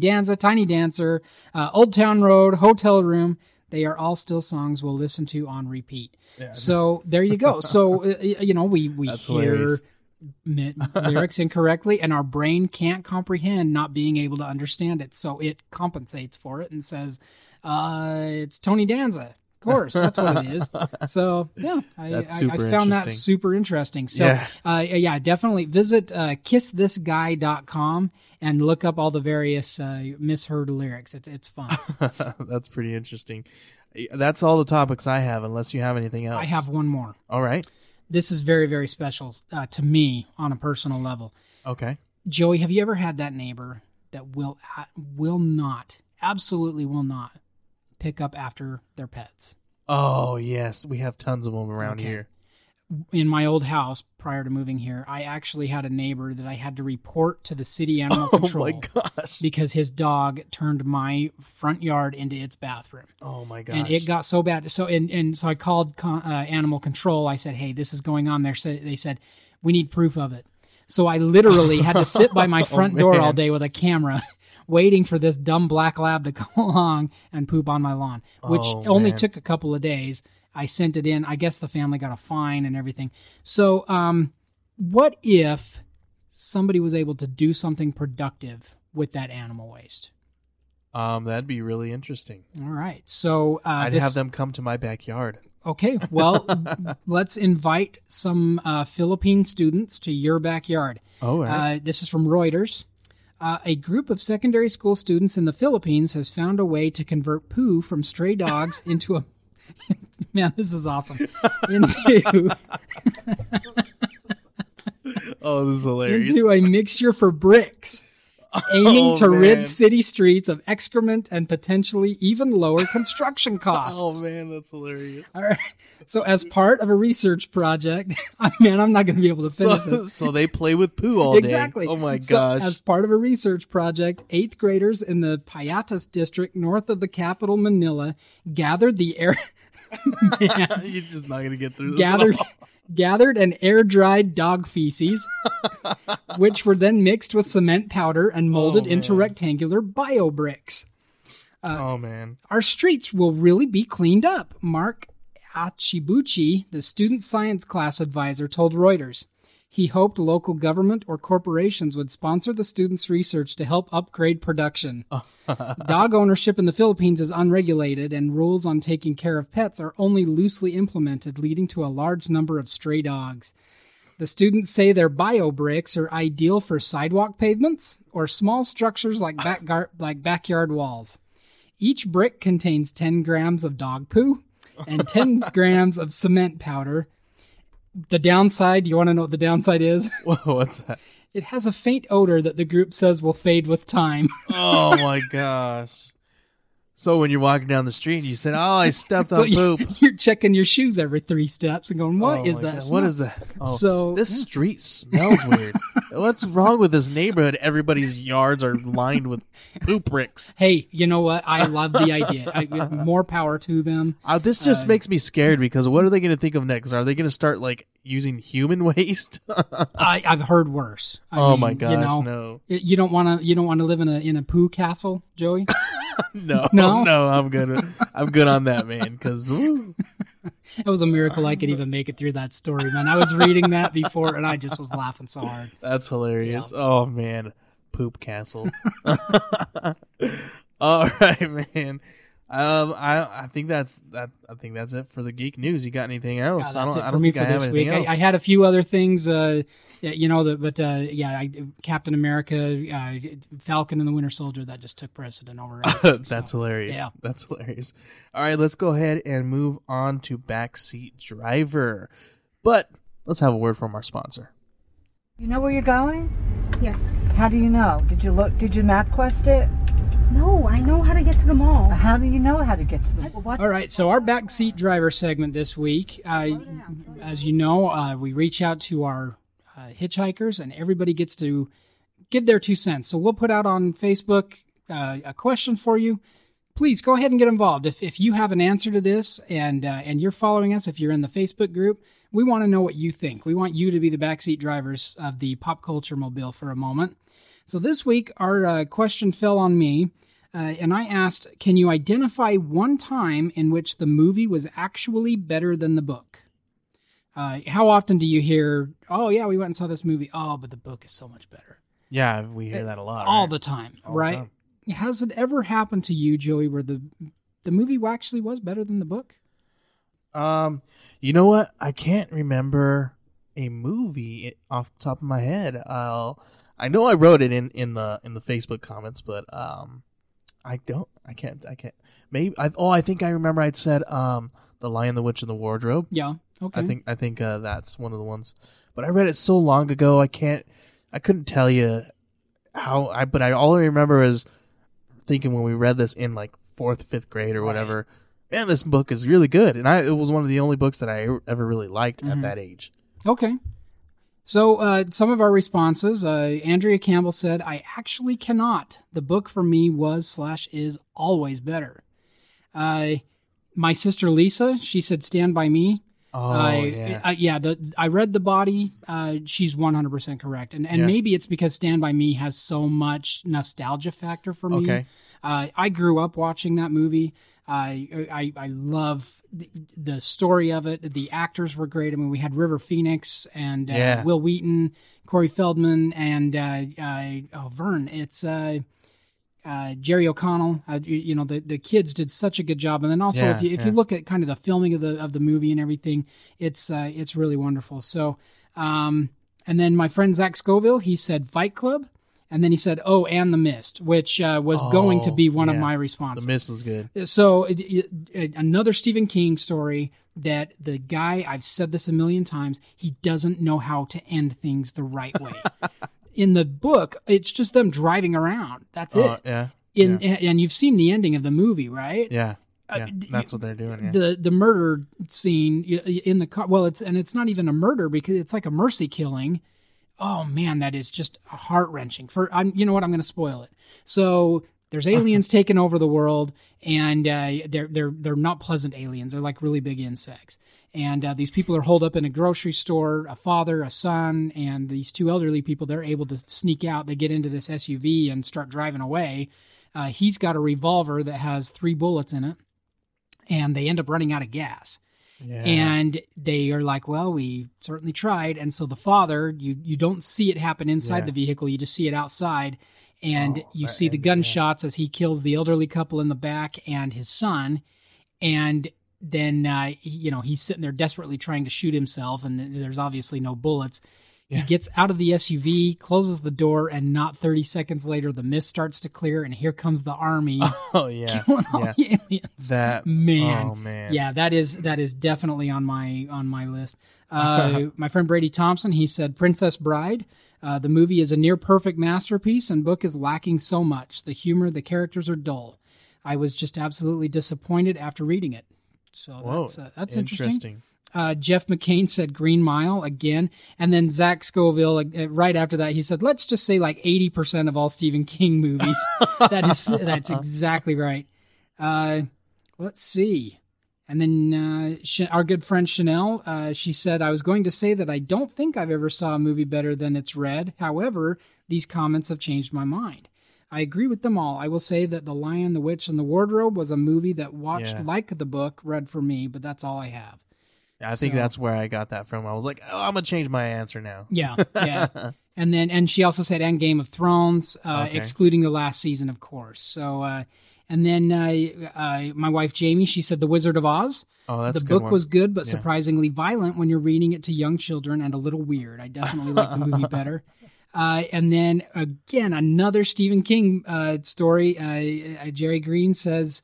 Dancer, Old Town Road, Hotel Room, they are all still songs we'll listen to on repeat. Yeah. So there you go. So, we that's hear... hilarious. Lyrics incorrectly, and our brain can't comprehend not being able to understand it, so it compensates for it and says, it's Tony Danza, of course, that's what it is. So yeah, I found that super interesting. So definitely visit kissthisguy.com and look up all the various misheard lyrics. It's fun. That's pretty interesting. That's all the topics I have, unless you have anything else. I have one more. All right. This is very, very special to me on a personal level. Okay. Joey, have you ever had that neighbor that will not pick up after their pets? Oh, yes. We have tons of them around here. in my old house prior to moving here, I actually had a neighbor that I had to report to the city animal control. Oh my gosh. Because his dog turned my front yard into its bathroom. Oh my gosh. And it got so bad. So, so I called animal control. I said, hey, this is going on there. So they said, we need proof of it. So I literally had to sit by my front door all day with a camera waiting for this dumb black lab to come along and poop on my lawn, which only took a couple of days. I sent it in. I guess the family got a fine and everything. So what if somebody was able to do something productive with that animal waste? That'd be really interesting. All right. So I'd have them come to my backyard. Okay. Well, let's invite some Philippine students to your backyard. All right. This is from Reuters. A group of secondary school students in the Philippines has found a way to convert poo from stray dogs into a... Man, this is awesome. Oh, this is hilarious. Into a mixture for bricks, aiming to rid city streets of excrement and potentially even lower construction costs. Oh, man, that's hilarious. All right. So as part of a research project, man, I'm not going to be able to finish this. So they play with poo all day. Exactly. Oh, my gosh. So as part of a research project, eighth graders in the Payatas district north of the capital, Manila, gathered the air... Man. You're just not going to get through this. Gathered and air-dried dog feces, which were then mixed with cement powder and molded into rectangular bio bricks. Our streets will really be cleaned up, Mark Achibuchi, the student science class advisor, told Reuters. He hoped local government or corporations would sponsor the students' research to help upgrade production. Dog ownership in the Philippines is unregulated, and rules on taking care of pets are only loosely implemented, leading to a large number of stray dogs. The students say their bio bricks are ideal for sidewalk pavements or small structures like backyard walls. Each brick contains 10 grams of dog poo and 10 grams of cement powder. The downside, you want to know what the downside is? Whoa, what's that? It has a faint odor that the group says will fade with time. Oh, my gosh. So when you're walking down the street and you said, I stepped on poop. You're checking your shoes every 3 steps and going, what is that smell? What is that? Oh, so this street smells weird. What's wrong with this neighborhood? Everybody's yards are lined with poop bricks. Hey, you know what? I love the idea. More power to them. This just makes me scared because what are they going to think of next? Are they going to start using human waste? I've heard worse. I mean, my gosh, no! You don't want to live in a poo castle, Joey. No, I'm good. I'm good on that, man. Because it was a miracle I could even make it through that story, man. I was reading that before, and I just was laughing so hard. That's hilarious. Yeah. Oh man, poop castle. All right, man. I think that's it for the geek news. You got anything else? That's it for me this week. I had a few other things, Captain America, Falcon and the Winter Soldier, that just took precedent over everything. Hilarious. Yeah. That's hilarious. All right, let's go ahead and move on to Backseat Driver. But let's have a word from our sponsor. You know where you're going? Yes. How do you know? Did you look? Did you MapQuest it? No, I know how to get to the mall. How do you know how to get to the mall? All right, so our Backseat Driver segment this week, as you know, we reach out to our hitchhikers, and everybody gets to give their 2 cents. So we'll put out on Facebook a question for you. Please go ahead and get involved. If you have an answer to this and you're following us, if you're in the Facebook group, we want to know what you think. We want you to be the backseat drivers of the pop culture mobile for a moment. So this week, our question fell on me, and I asked, can you identify one time in which the movie was actually better than the book? How often do you hear, oh, yeah, we went and saw this movie. Oh, but the book is so much better. Yeah, we hear that a lot. All the time, right? Has it ever happened to you, Joey, where the movie actually was better than the book? You know what? I can't remember a movie off the top of my head. I know I wrote it in the Facebook comments, but I can't. Maybe I think I remember. I'd said The Lion, the Witch, and the Wardrobe. Yeah. Okay. I think that's one of the ones. But I read it so long ago, I couldn't tell you how. But all I remember is thinking when we read this in 4th, 5th grade or whatever. man, this book is really good. And it was one of the only books that I ever really liked at that age. Okay. So some of our responses, Andrea Campbell said, I actually cannot. The book for me was /is always better. My sister Lisa, she said, Stand By Me. Oh, yeah. I read The Body. She's 100% correct. And maybe it's because Stand By Me has so much nostalgia factor for me. Okay. I grew up watching that movie. I love the story of it. The actors were great. I mean, we had River Phoenix and Will Wheaton, Corey Feldman, and Vern. It's Jerry O'Connell. The kids did such a good job. And then also, if you look at kind of the filming of the movie and everything, it's really wonderful. So, and then my friend Zach Scoville, he said Fight Club. And then he said, "Oh, and The Mist," which was going to be one of my responses. The Mist was good. So another Stephen King story that the guy, I've said this a million times, he doesn't know how to end things the right way. In the book, it's just them driving around. That's it. Yeah. And you've seen the ending of the movie, right? Yeah. Yeah, that's what they're doing. Yeah. The murder scene in the car. Well, it's not even a murder because it's like a mercy killing. Oh man, that is just heart-wrenching. You know what? I'm going to spoil it. So there's aliens taking over the world, and they're not pleasant aliens. They're like really big insects. And these people are holed up in a grocery store. A father, a son, and these two elderly people. They're able to sneak out. They get into this SUV and start driving away. He's got a revolver that has 3 bullets in it, and they end up running out of gas. Yeah. And they are like, well, we certainly tried. And so the father, you don't see it happen inside the vehicle. You just see it outside. And you see the gunshots as he kills the elderly couple in the back and his son. And then, he's sitting there desperately trying to shoot himself. And there's obviously no bullets. Yeah. He gets out of the SUV, closes the door, and not 30 seconds later, the mist starts to clear, and here comes the army. Oh yeah, killing all the aliens. Man. Yeah, that is definitely on my list. My friend Brady Thompson, he said, "Princess Bride." The movie is a near perfect masterpiece, and book is lacking so much. The humor, the characters are dull. I was just absolutely disappointed after reading it. So that's interesting. Jeff McCain said Green Mile again. And then Zach Scoville, right after that, he said, let's just say like 80% of all Stephen King movies. That's exactly right. Let's see. And then our good friend Chanel, she said, I was going to say that I don't think I've ever saw a movie better than It's Red. However, these comments have changed my mind. I agree with them all. I will say that The Lion, the Witch, and the Wardrobe was a movie that watched like the book, read for me, but that's all I have. I think that's where I got that from. I was like, oh, I'm going to change my answer now. Yeah. And she also said, and Game of Thrones, excluding the last season, of course. So, and then my wife, Jamie, she said The Wizard of Oz. Oh, that's the book was good, but surprisingly violent when you're reading it to young children and a little weird. I definitely like the movie better. And then, again, another Stephen King story. Jerry Green says,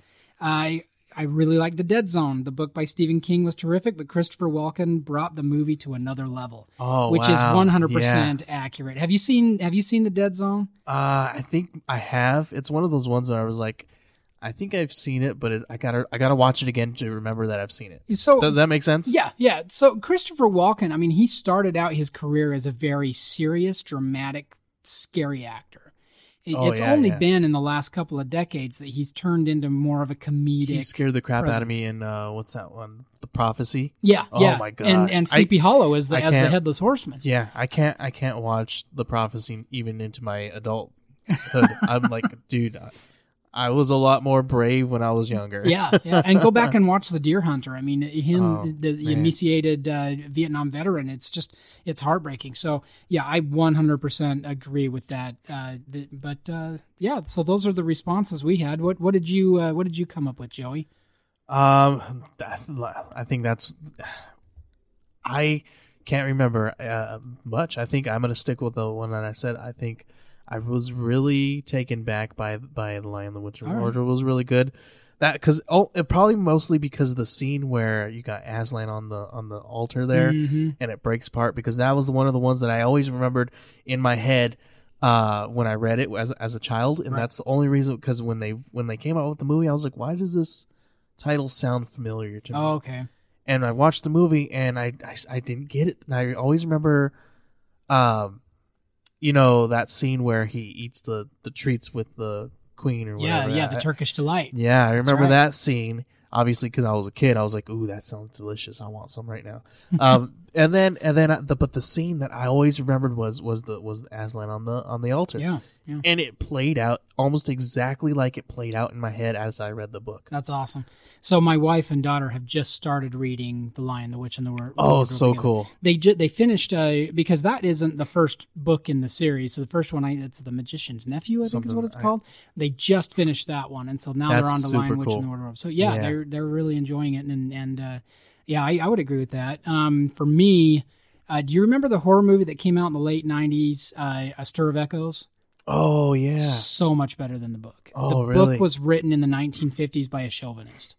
I really like The Dead Zone. The book by Stephen King was terrific, but Christopher Walken brought the movie to another level, which is 100% accurate. Have you seen The Dead Zone? I think I have. It's one of those ones that I was like, I think I've seen it, but I gotta watch it again to remember that I've seen it. So does that make sense? Yeah. So Christopher Walken, I mean, he started out his career as a very serious, dramatic, scary actor. It's only been in the last couple of decades that he's turned into more of a comedic. He scared the crap out of me in what's that one? The Prophecy. Yeah. Oh my gosh. And Sleepy Hollow as the Headless Horseman. Yeah, I can't watch The Prophecy even into my adulthood. I'm like, dude, I was a lot more brave when I was younger. Yeah. And go back and watch The Deer Hunter. I mean, the emaciated Vietnam veteran, it's heartbreaking. So, yeah, I 100% agree with that. So those are the responses we had. What did you come up with, Joey? I think I can't remember much. I think I'm going to stick with the one that I said. I think I was really taken back by The Lion, the Witch, and Wardrobe. Was really good. Probably mostly because of the scene where you got Aslan on the altar there, and it breaks apart, because that was one of the ones that I always remembered in my head when I read it as a child, and that's the only reason, because when they came out with the movie, I was like, why does this titles sound familiar to me. Oh, okay. And I watched the movie, and I didn't get it. And I always remember, you know, that scene where he eats the treats with the queen or whatever. Yeah, the Turkish delight. Yeah, I remember that scene. Obviously, because I was a kid, I was like, "Ooh, that sounds delicious. I want some right now." But the scene that I always remembered was Aslan on the altar. Yeah. And it played out almost exactly like it played out in my head as I read the book. That's awesome. So my wife and daughter have just started reading The Lion, the Witch, and the Wardrobe. Oh, so cool! They finished because that isn't the first book in the series. So the first one, it's The Magician's Nephew, I think is what it's called. They just finished that one, and so now they're on The Lion, Witch, and the Wardrobe. So yeah. They're really enjoying it, and I would agree with that. For me, do you remember the horror movie that came out in the late 90s, A Stir of Echoes? Oh, yeah. So much better than the book. Oh, really? The book was written in the 1950s by a chauvinist.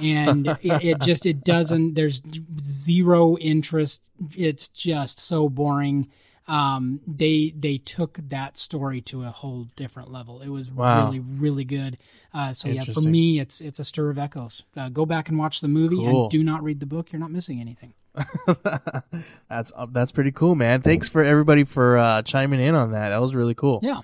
And there's zero interest. It's just so boring. They took that story to a whole different level. It was really, really good. So yeah, for me, it's A Stir of Echoes. Go back and watch the movie and do not read the book. You're not missing anything. That's pretty cool, man. Thanks for everybody for chiming in on that. That was really cool. Yeah.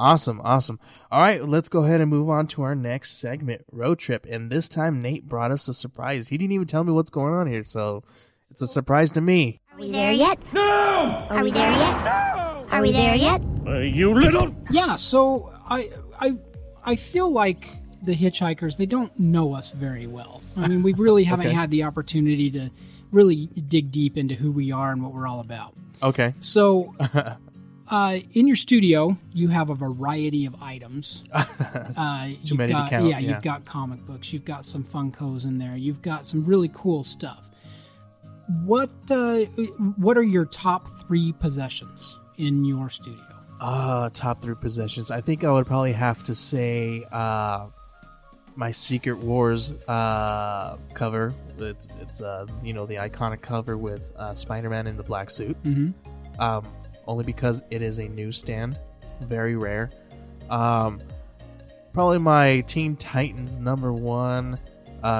Awesome. All right, let's go ahead and move on to our next segment, Road Trip. And this time, Nate brought us a surprise. He didn't even tell me what's going on here, so it's a surprise to me. Are we there yet? No! Are we there yet? No! Are we there yet? You little... Yeah, so I feel like the hitchhikers, they don't know us very well. I mean, we really haven't had the opportunity to really dig deep into who we are and what we're all about. Okay. So... in your studio, you have a variety of items. Too many to count. Yeah, you've got comic books. You've got some Funkos in there. You've got some really cool stuff. What are your top three possessions in your studio? Top three possessions. I think I would probably have to say my Secret Wars cover. It's the iconic cover with Spider-Man in the black suit. Mm-hmm. Only because it is a newsstand, very rare. Probably my Teen Titans #1,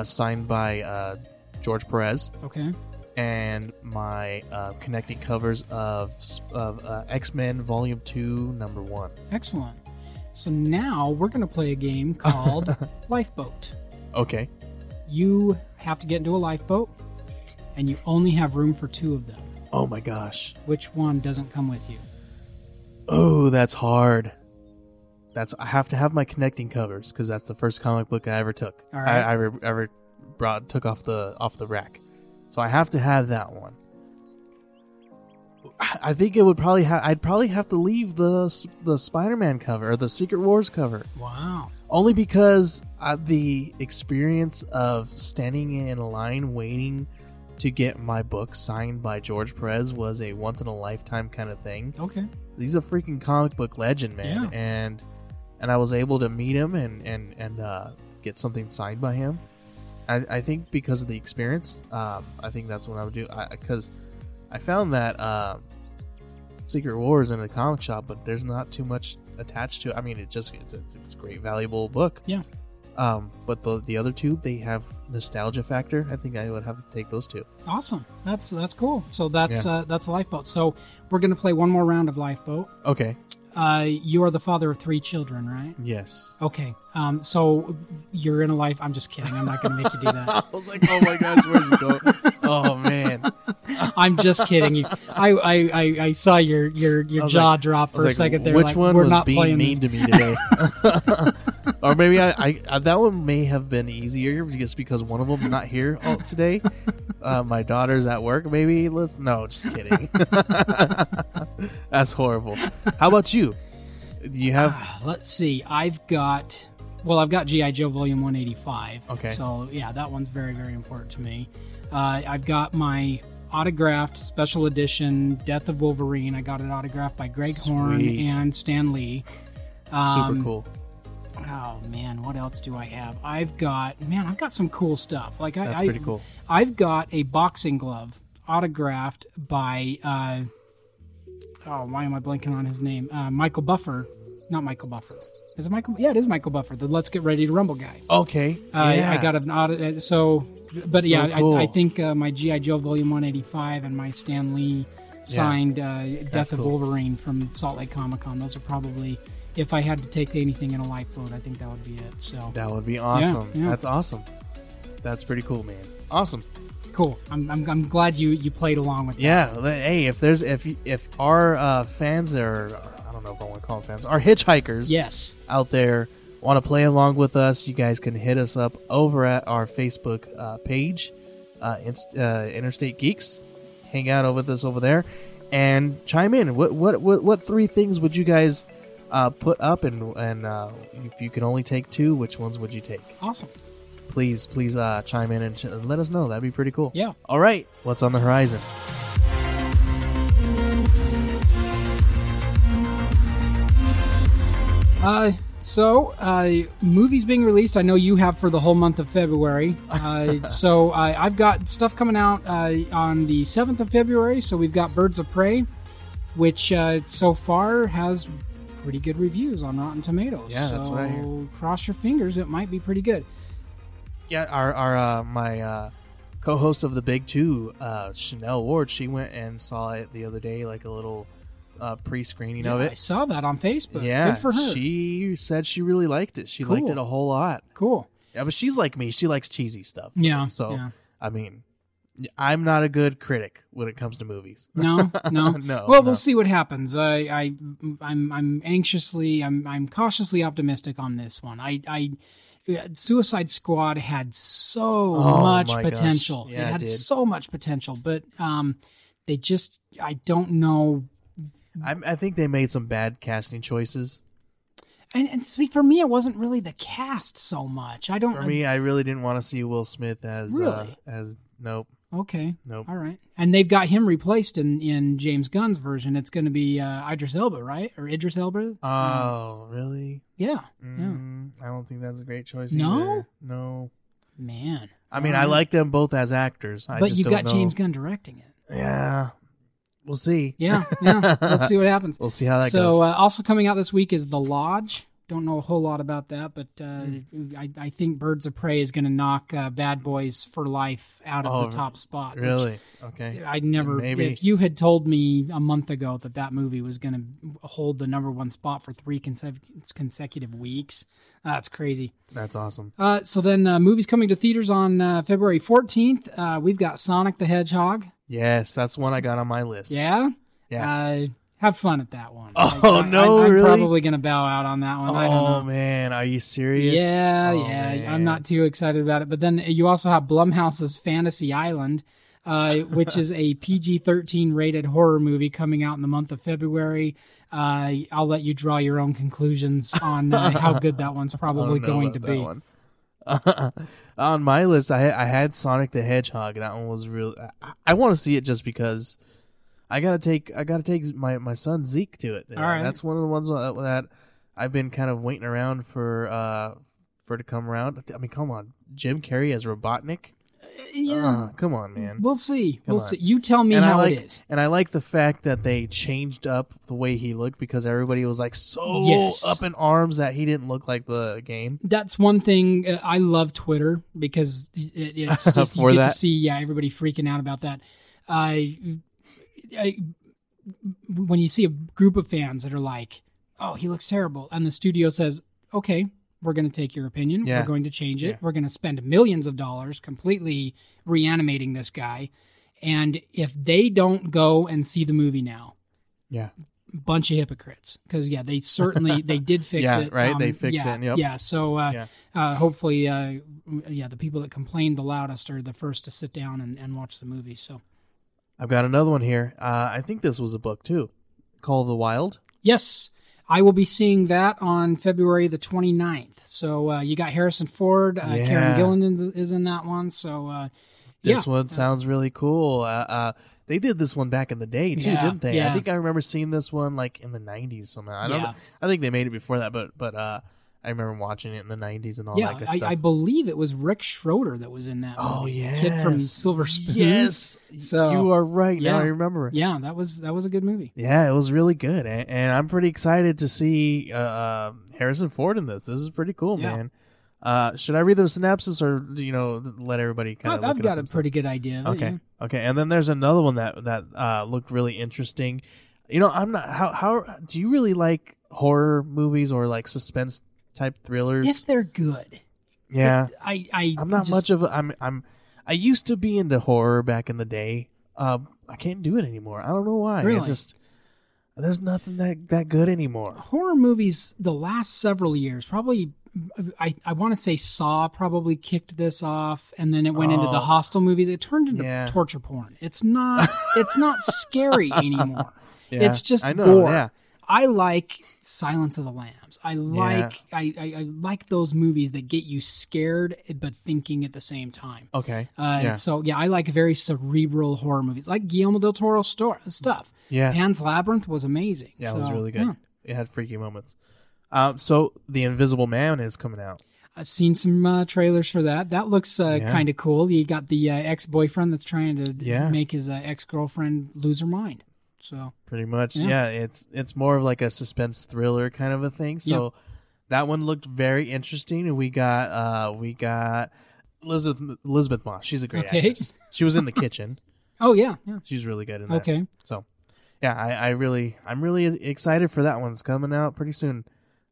signed by George Perez. Okay. And my connecting covers of X-Men Volume 2, #1. Excellent. So now we're going to play a game called Lifeboat. Okay. You have to get into a lifeboat, and you only have room for two of them. Oh my gosh. Which one doesn't come with you? Oh, that's hard. I have to have my connecting covers because that's the first comic book I ever took. All right. I took off the rack. So I have to have that one. I think it would probably I'd probably have to leave the Spider-Man cover or the Secret Wars cover. Wow. Only because the experience of standing in a line waiting to get my book signed by George Perez was a once-in-a-lifetime kind of thing. Okay. He's a freaking comic book legend, man. Yeah. And I was able to meet him and get something signed by him. I think because of the experience, I think that's what I would do. Because I found that Secret Wars in a comic shop, but there's not too much attached to it. I mean, it's a great, valuable book. Yeah. But the other two, they have nostalgia factor. I think I would have to take those two. Awesome. That's cool. So that's Lifeboat. So we're going to play one more round of Lifeboat. Okay. You are the father of three children, right? Yes. Okay. So you're in a life. I'm just kidding. I'm not going to make you do that. I was like, oh my gosh, where's it going? Oh man. I'm just kidding you. I saw your jaw drop for a second there. Which one was being mean to me today? Or maybe I that one may have been easier just because one of them's not here today. My daughter's at work. Maybe just kidding. That's horrible. How about you? Do you have? Let's see. I've got G.I. Joe Volume 185. Okay. So yeah, that one's very, very important to me. I've got my autographed special edition Death of Wolverine. I got it autographed by Greg Horn and Stan Lee. Super cool. Oh man, what else do I have? I've got some cool stuff. Like that's pretty cool. I've got a boxing glove autographed by why am I blanking on his name? Michael Buffer. Not Michael Buffer. Is it Michael? Yeah, it is Michael Buffer, the Let's Get Ready to Rumble guy. Okay. I got an audit. So, but so yeah, cool. I think my G.I. Joe Volume 185 and my Stan Lee signed Death of Wolverine from Salt Lake Comic Con. Those are probably, if I had to take anything in a lifeboat, I think that would be it. So that would be awesome. Yeah, yeah. That's awesome. That's pretty cool, man. Awesome. Cool. I'm glad you played along with that. Yeah. Hey, if our fans are, I don't know if I want to call them fans, our hitchhikers out there want to play along with us, you guys can hit us up over at our Facebook page, Interstate Geeks. Hang out with us over there and chime in. What three things would you guys put up, and if you could only take two, which ones would you take? Awesome. Please chime in and let us know. That'd be pretty cool. Yeah. All right. What's on the horizon? So, movies being released. I know you have for the whole month of February. So I've got stuff coming out on the 7th of February. So we've got Birds of Prey, which so far has pretty good reviews on Rotten Tomatoes. Yeah, that's what I hear. Cross your fingers. It might be pretty good. Yeah, my co-host of the Big Two, Chanel Ward, she went and saw it the other day, like a little pre-screening of it. I saw that on Facebook. Yeah, good for her. She said she really liked it. She liked it a whole lot. Cool. Yeah, but she's like me. She likes cheesy stuff. Yeah. So, I mean, I'm not a good critic when it comes to movies. No. Well, we'll see what happens. I'm cautiously optimistic on this one. Suicide Squad had so much potential. Yeah, it had so much potential, but they just, I don't know. I think they made some bad casting choices. And see, for me, it wasn't really the cast so much. I really didn't want to see Will Smith as, really? Nope. Okay. Nope. All right. And they've got him replaced in James Gunn's version. It's going to be Idris Elba, right? Or Idris Elba? Oh, really? Yeah. Yeah. I don't think that's a great choice either. No. Man. I mean, I like them both as actors. But you've got James Gunn directing it. Yeah. We'll see. Yeah. Let's see what happens. We'll see how that goes. So, also coming out this week is The Lodge. Don't know a whole lot about that, but I think Birds of Prey is going to knock Bad Boys for Life out of the top spot. Really? Okay. I never. Maybe. If you had told me a month ago that movie was going to hold the number one spot for three consecutive weeks, that's crazy. That's awesome. So then, movies coming to theaters on February 14th. We've got Sonic the Hedgehog. Yes, that's one I got on my list. Yeah. Yeah. Have fun at that one. Oh, I'm really? I'm probably going to bow out on that one. I don't know. Oh, man. Are you serious? Yeah, man. I'm not too excited about it. But then you also have Blumhouse's Fantasy Island, which is a PG-13 rated horror movie coming out in the month of February. I'll let you draw your own conclusions on how good that one's probably going to be. On my list, I had Sonic the Hedgehog. That one was real. I want to see it just because... I gotta take my son Zeke to it. All right. That's one of the ones that I've been kind of waiting around for to come around. I mean, come on, Jim Carrey as Robotnik. Yeah, come on, man. We'll see. You tell me how it is. And I like the fact that they changed up the way he looked because everybody was like up in arms that he didn't look like the game. That's one thing I love Twitter because it's just you get to see everybody freaking out about that. When you see a group of fans that are like, oh, he looks terrible. And the studio says, okay, we're going to take your opinion. Yeah. We're going to change it. Yeah. We're going to spend millions of dollars completely reanimating this guy. And if they don't go and see the movie now, bunch of hypocrites. Because, they certainly, they did fix it. Right? They fixed it. Yep. Yeah. So hopefully, the people that complained the loudest are the first to sit down and watch the movie. So. I've got another one here. I think this was a book, too. Call of the Wild. Yes. I will be seeing that on February the 29th. So you got Harrison Ford. Karen Gillan is in that one. So this one sounds really cool. They did this one back in the day, too, didn't they? Yeah. I think I remember seeing this one like in the 90s somehow. I think they made it before that, but I remember watching it in the 90s and all that good stuff. I believe it was Rick Schroeder that was in that movie. Oh, yeah. Kid from Silver Spoons. Yes. So, you are right. Yeah. Now I remember it. Yeah, that was a good movie. Yeah, it was really good. And I'm pretty excited to see Harrison Ford in this. This is pretty cool, man. Should I read the synopsis or, let everybody kind of look I've got a pretty good idea. Okay. Yeah. Okay. And then there's another one that looked really interesting. I'm not... How do you really like horror movies or like suspense type thrillers? If they're good. Yeah. I'm not much of... I used to be into horror back in the day. I can't do it anymore. I don't know why. Really? It's just... There's nothing that good anymore. Horror movies, the last several years, probably... I want to say Saw probably kicked this off, and then it went into the Hostel movies. It turned into torture porn. It's not scary anymore. Yeah, it's just gore. Yeah. I like Silence of the Lambs. I like those movies that get you scared but thinking at the same time. Okay. So I like very cerebral horror movies, like Guillermo del Toro stuff. Yeah. Pan's Labyrinth was amazing. Yeah, it was really good. Yeah. It had freaky moments. So The Invisible Man is coming out. I've seen some trailers for that. That looks kind of cool. You got the ex-boyfriend that's trying to make his ex-girlfriend lose her mind. So pretty much, it's more of like a suspense thriller kind of a thing. So that one looked very interesting, and we got Elizabeth Moss. She's a great actress. She was in The Kitchen. Oh yeah, she's really good in that. Okay, so yeah, I'm really excited for that one. It's coming out pretty soon.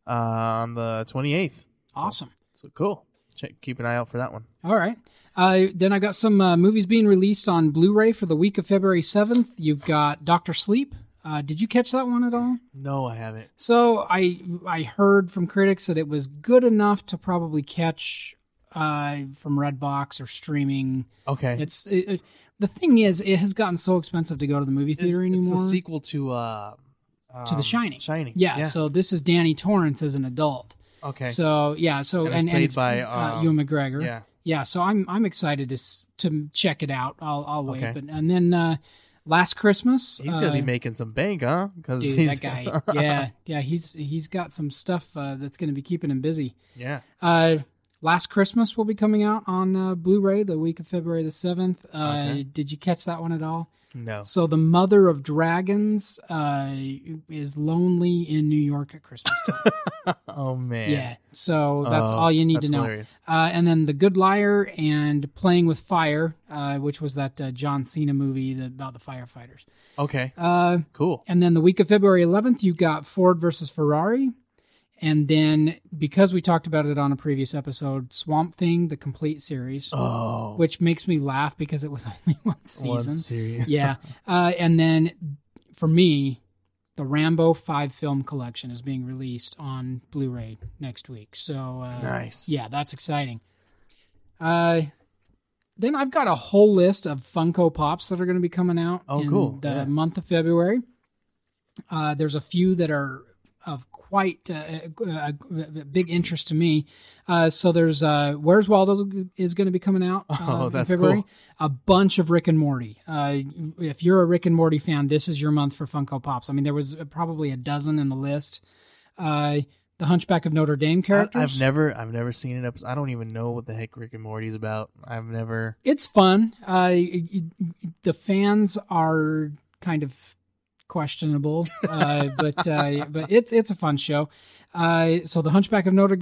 On the 28th. Awesome. So cool. Keep an eye out for that one. All right. Then I got some movies being released on Blu-ray for the week of February 7th. You've got Doctor Sleep. Did you catch that one at all? No, I haven't. So I heard from critics that it was good enough to probably catch from Redbox or streaming. Okay. The thing is, it has gotten so expensive to go to the movie theater anymore. It's the sequel to The Shining. Shining. Yeah, so this is Danny Torrance as an adult. Okay. So, yeah, so and it's played by Ewan McGregor. Yeah. Yeah, so I'm excited to check it out. I'll wait. Okay. And then Last Christmas, he's going to be making some bank, huh? Cuz that guy. Yeah, he's got some stuff that's going to be keeping him busy. Yeah. Last Christmas will be coming out on Blu-ray the week of February the 7th. Did you catch that one at all? No. So the mother of dragons is lonely in New York at Christmas time. Oh, man. Yeah. So that's all you need to know. Hilarious. And then The Good Liar and Playing with Fire, which was that John Cena movie about the firefighters. Okay. Cool. And then the week of February 11th, you got Ford versus Ferrari. And then, because we talked about it on a previous episode, Swamp Thing, the complete series, which makes me laugh because it was only one season. One series. Yeah. And then, for me, the Rambo 5 film collection is being released on Blu-ray next week. So nice. Yeah, that's exciting. Then I've got a whole list of Funko Pops that are going to be coming out in the month of February. There's a few that are of quite a big interest to me. So there's Where's Waldo is going to be coming out that's in February. Cool. A bunch of Rick and Morty. If you're a Rick and Morty fan, this is your month for Funko Pops. I mean, there was probably a dozen in the list. The Hunchback of Notre Dame characters. I've never seen it. I don't even know what the heck Rick and Morty's about. It's fun. The fans are kind of questionable, but it's a fun show. So the Hunchback of Notre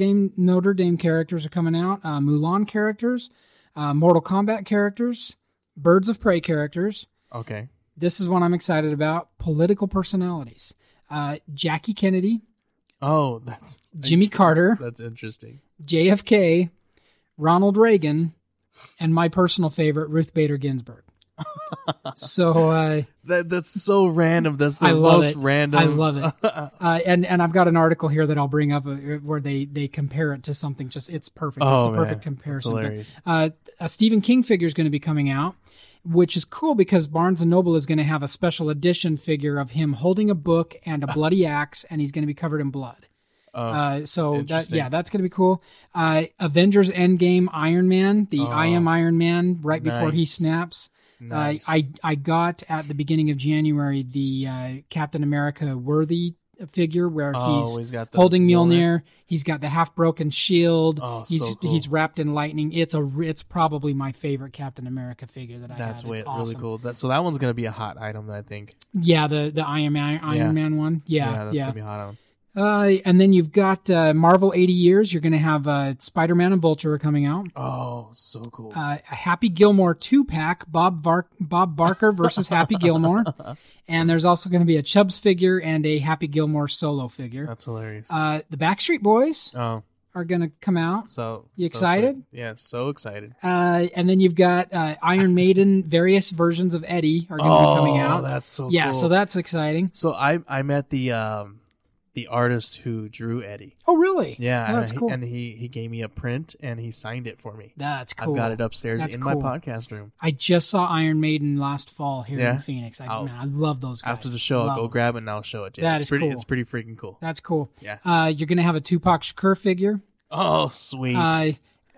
Dame characters are coming out. Mulan characters, Mortal Kombat characters, Birds of Prey characters. Okay, this is what I'm excited about. Political personalities: Jackie Kennedy. Oh, that's Jimmy Carter. That's interesting. JFK, Ronald Reagan, and my personal favorite, Ruth Bader Ginsburg. So that's so random. That's the most random. I love it. And I've got an article here that I'll bring up where they compare it to something. Just it's perfect. Oh, it's the perfect comparison. That's hilarious. But, a Stephen King figure is going to be coming out, which is cool because Barnes and Noble is going to have a special edition figure of him holding a book and a bloody axe, and he's going to be covered in blood. That's going to be cool. Avengers Endgame Iron Man, I Am Iron Man, right before he snaps. Nice. I got at the beginning of January the Captain America Worthy figure where he's got the holding Mjolnir. He's got the half broken shield. He's wrapped in lightning. It's probably my favorite Captain America figure that I have. That's really cool. So that one's gonna be a hot item, I think. Yeah, the Iron Man one. Yeah, that's gonna be a hot item. And then you've got Marvel 80 Years. You're going to have Spider-Man and Vulture coming out. Oh, so cool. A Happy Gilmore 2-pack, Bob Barker versus Happy Gilmore. And there's also going to be a Chubbs figure and a Happy Gilmore solo figure. That's hilarious. The Backstreet Boys are going to come out. So you excited? So yeah, so excited. And then you've got Iron Maiden, various versions of Eddie are going to be coming out. Oh, that's so cool. Yeah, so that's exciting. So I met the artist who drew Eddie. Oh, really? Yeah. Oh, that's cool. And he gave me a print and he signed it for me. That's cool. I've got it upstairs in my podcast room. I just saw Iron Maiden last fall here in Phoenix. I love those guys. After the show, I'll go grab it and I'll show it to you. That is pretty cool. It's pretty freaking cool. That's cool. Yeah. You're going to have a Tupac Shakur figure. Oh, sweet.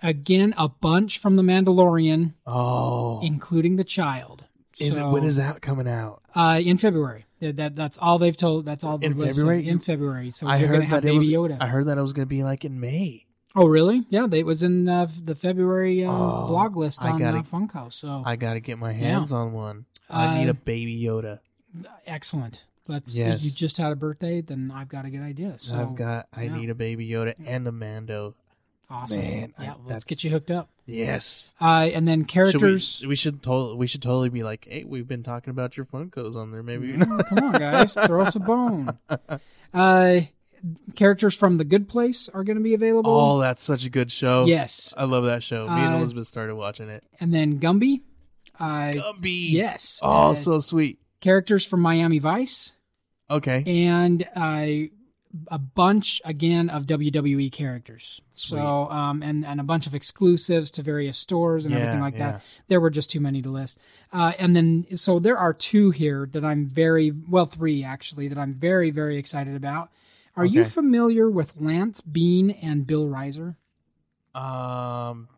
Again, a bunch from The Mandalorian. Oh. Including the child. When is that coming out? In February. That's all they've told. That's all the list is in February. So I heard that Baby Yoda. I heard that it was going to be like in May. Oh, really? Yeah, it was in the February blog list on Funko. So I got to get my hands on one. I need a Baby Yoda. Excellent. Yes. You just had a birthday, then I've got a good idea. So I need a Baby Yoda and a Mando. Awesome. Man, yeah, let's get you hooked up. Yes. And then characters. We should totally be like, hey, we've been talking about your Funkos on there. Maybe. Come on, guys. Throw us a bone. Characters from The Good Place are going to be available. Oh, that's such a good show. Yes. I love that show. Me and Elizabeth started watching it. And then Gumby. Gumby. Yes. Oh, so sweet. Characters from Miami Vice. Okay. And a bunch again of WWE characters. Sweet. So, and a bunch of exclusives to various stores and everything like that. There were just too many to list. And then, so there are three actually that I'm very, very excited about. Are you familiar with Lance Bean and Bill Reiser?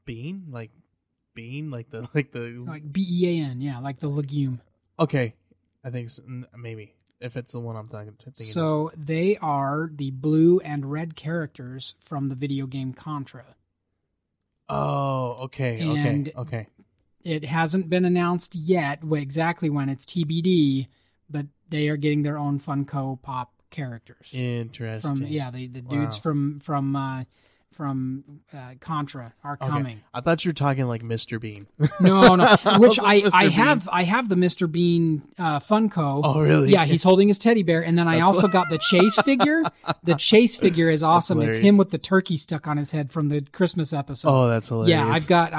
Bean, like BEAN. Yeah. Like the legume. Okay. I think so, maybe. If it's the one I'm thinking so of. They are the blue and red characters from the video game Contra. Oh, okay, and okay. It hasn't been announced yet exactly when. It's TBD, but they are getting their own Funko Pop characters. Interesting. The dudes from Contra are coming. I thought you were talking like Mr. Bean. No. Which I have the Mr. Bean Funko. Oh, really? Yeah, he's holding his teddy bear. And then I also got the Chase figure. The Chase figure is awesome. It's him with the turkey stuck on his head from the Christmas episode. Oh, that's hilarious. Yeah, I've got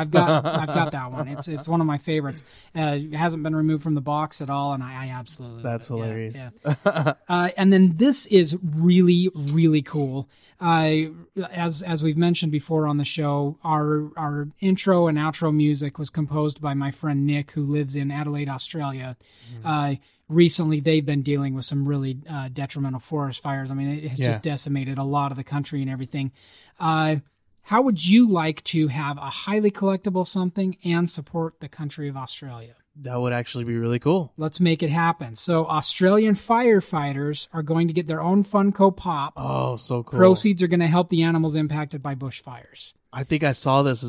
that one. It's one of my favorites. It hasn't been removed from the box at all, and I absolutely love it. Hilarious. Yeah, yeah. And then this is really, really cool. As we've mentioned before on the show, our intro and outro music was composed by my friend Nick, who lives in Adelaide, Australia. Mm. Recently, they've been dealing with some really detrimental forest fires. I mean, it has just decimated a lot of the country and everything. How would you like to have a highly collectible something and support the country of Australia? That would actually be really cool. Let's make it happen. So Australian firefighters are going to get their own Funko Pop. Oh, so cool. Proceeds are going to help the animals impacted by bushfires. I think I saw this. They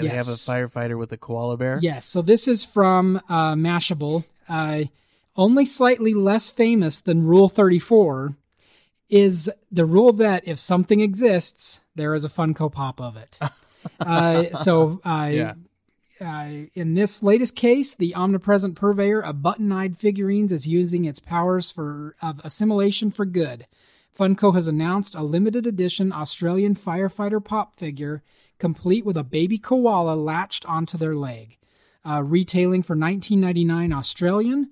have a firefighter with a koala bear. Yes. So this is from Mashable. Only slightly less famous than Rule 34 is the rule that if something exists, there is a Funko Pop of it. In this latest case, the omnipresent purveyor of button-eyed figurines is using its powers of assimilation for good. Funko has announced a limited edition Australian firefighter pop figure, complete with a baby koala latched onto their leg, retailing for $19.99 Australian.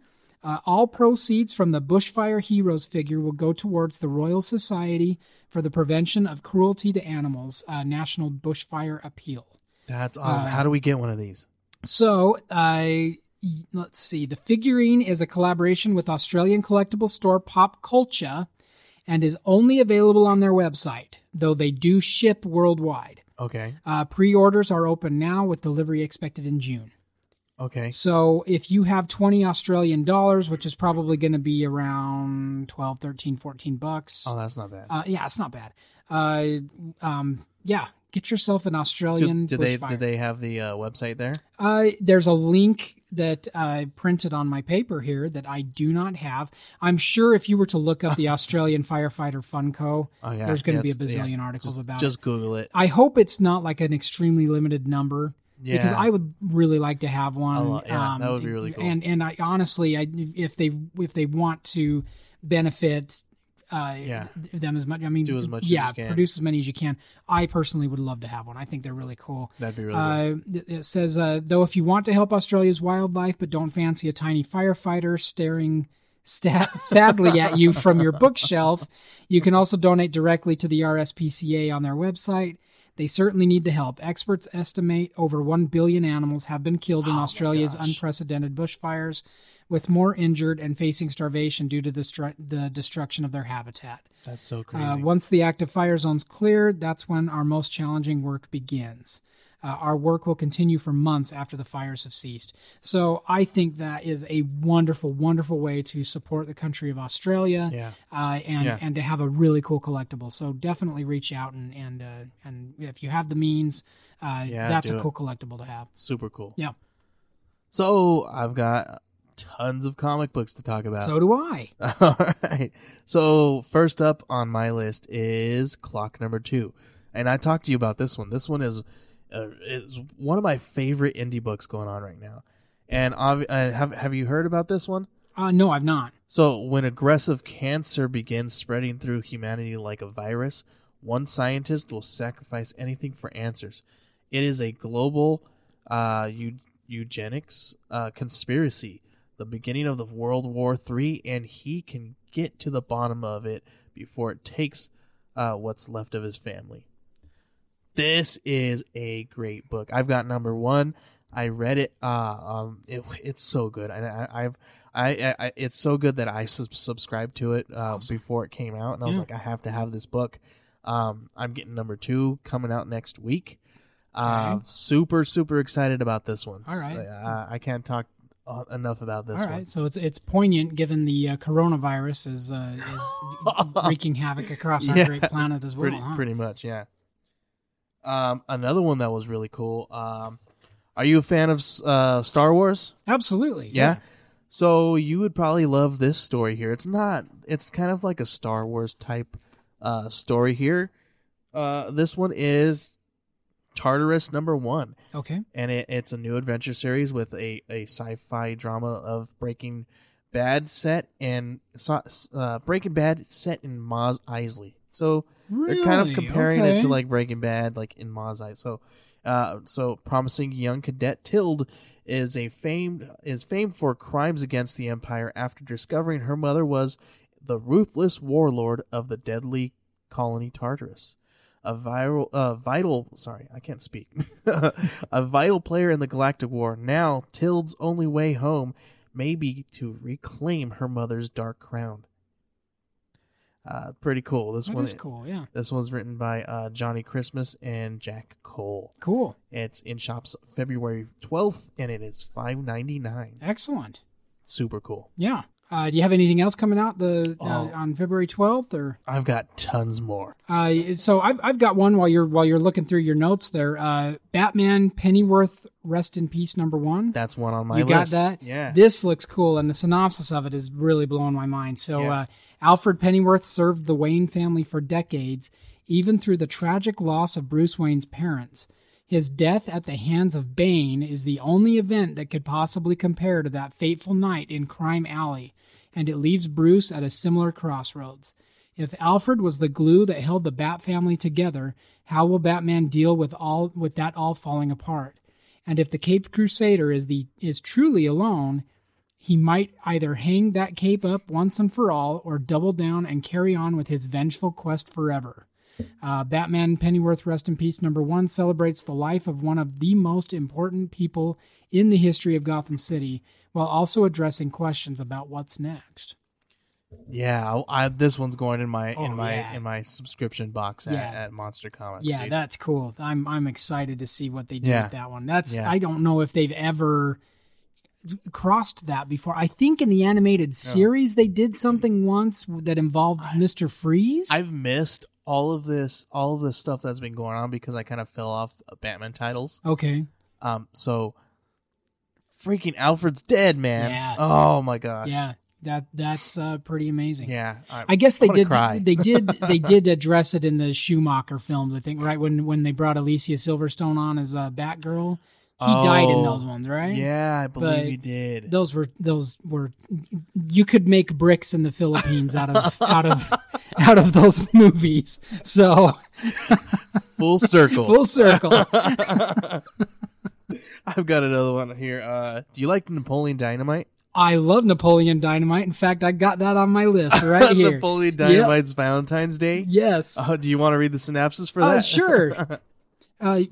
All proceeds from the Bushfire Heroes figure will go towards the Royal Society for the Prevention of Cruelty to Animals, National Bushfire Appeal. That's awesome. How do we get one of these? So, let's see. The figurine is a collaboration with Australian collectible store Pop Culture and is only available on their website, though they do ship worldwide. Okay. Pre-orders are open now with delivery expected in June. Okay. So if you have $20 Australian dollars, which is probably going to be around 12, 13, 14 bucks. Oh, that's not bad. Yeah, it's not bad. Yeah, get yourself an Australian. Did they have the website there? There's a link that I printed on my paper here that I do not have. I'm sure if you were to look up the Australian Firefighter Fund Co., there's going to be a bazillion articles about it. Just Google it. I hope it's not like an extremely limited number. Yeah. Because I would really like to have one. That would be really cool. And I honestly, if they want to benefit them as much, I mean, do as much as you can. Produce as many as you can. I personally would love to have one. I think they're really cool. That'd be really cool. It says, though, if you want to help Australia's wildlife, but don't fancy a tiny firefighter staring sadly at you from your bookshelf, you can also donate directly to the RSPCA on their website. They certainly need the help. Experts estimate over 1 billion animals have been killed in Australia's unprecedented bushfires, with more injured and facing starvation due to the destruction of their habitat. That's so crazy. Once the active fire zone's cleared, that's when our most challenging work begins. Our work will continue for months after the fires have ceased. So I think that is a wonderful, wonderful way to support the country of Australia and to have a really cool collectible. So definitely reach out and if you have the means, that's a cool collectible to have. Super cool. Yeah. So I've got tons of comic books to talk about. So do I. All right. So first up on my list is Clock Number 2. And I talked to you about this one. This one is... it's one of my favorite indie books going on right now. And have you heard about this one? No, I've not. So when aggressive cancer begins spreading through humanity like a virus, one scientist will sacrifice anything for answers. It is a global eugenics conspiracy, the beginning of the World War III, and he can get to the bottom of it before it takes what's left of his family. This is a great book. I've got number 1. I read it. It's so good. And it's so good that I subscribed to it before it came out, and I was like, I have to have this book. I'm getting number 2 coming out next week. Super, super excited about this one. All right. I can't talk enough about this one. All right, so it's poignant given the coronavirus is wreaking havoc across our great planet as well. Pretty much, yeah. Another one that was really cool. Are you a fan of Star Wars? Absolutely. Yeah. So you would probably love this story here. It's kind of like a Star Wars type story here. This one is Tartarus Number 1. Okay. And it's a new adventure series with a sci-fi drama of Breaking Bad set in Mos Eisley. So really? They're kind of comparing it to like Breaking Bad, like in Mos Eisley. So promising young cadet Tilde is famed for crimes against the Empire after discovering her mother was the ruthless warlord of the deadly colony Tartarus, a vital player in the Galactic War. Now Tilde's only way home may be to reclaim her mother's dark crown. Pretty cool. This one's written by Johnny Christmas and Jack Cole. Cool. It's in shops February 12th, and it is $5.99. Excellent. Super cool. Yeah. Do you have anything else coming out on February 12th? Or I've got tons more. So I've got one while you're looking through your notes there. Batman Pennyworth Rest in Peace Number 1. That's one on my list. You got that? Yeah. This looks cool, and the synopsis of it is really blowing my mind. So Alfred Pennyworth served the Wayne family for decades, even through the tragic loss of Bruce Wayne's parents. His death at the hands of Bane is the only event that could possibly compare to that fateful night in Crime Alley, and it leaves Bruce at a similar crossroads. If Alfred was the glue that held the Bat family together, how will Batman deal with that all falling apart? And if the Caped Crusader is truly alone, he might either hang that cape up once and for all, or double down and carry on with his vengeful quest forever. Batman Pennyworth Rest in Peace Number 1 celebrates the life of one of the most important people in the history of Gotham City, while also addressing questions about what's next. Yeah, this one's going in my subscription box at Monster Comics. Yeah, dude. That's cool. I'm excited to see what they do with that one. I don't know if they've ever crossed that before. I think in the animated series they did something once that involved Mr. Freeze. I've missed all of this stuff that's been going on because I kind of fell off Batman titles. Okay. So freaking Alfred's dead, man. Yeah. Oh my gosh. Yeah. That's pretty amazing. Yeah, I guess they did address it in the Schumacher films. I think right when they brought Alicia Silverstone on as Batgirl, he died in those ones, right? Yeah, I believe he did. Those were you could make bricks in the Philippines out of those movies. So full circle, full circle. I've got another one here. Do you like Napoleon Dynamite? I love Napoleon Dynamite. In fact, I got that on my list right here. Napoleon Dynamite's Valentine's Day? Yes. Do you want to read the synopsis for that? Sure.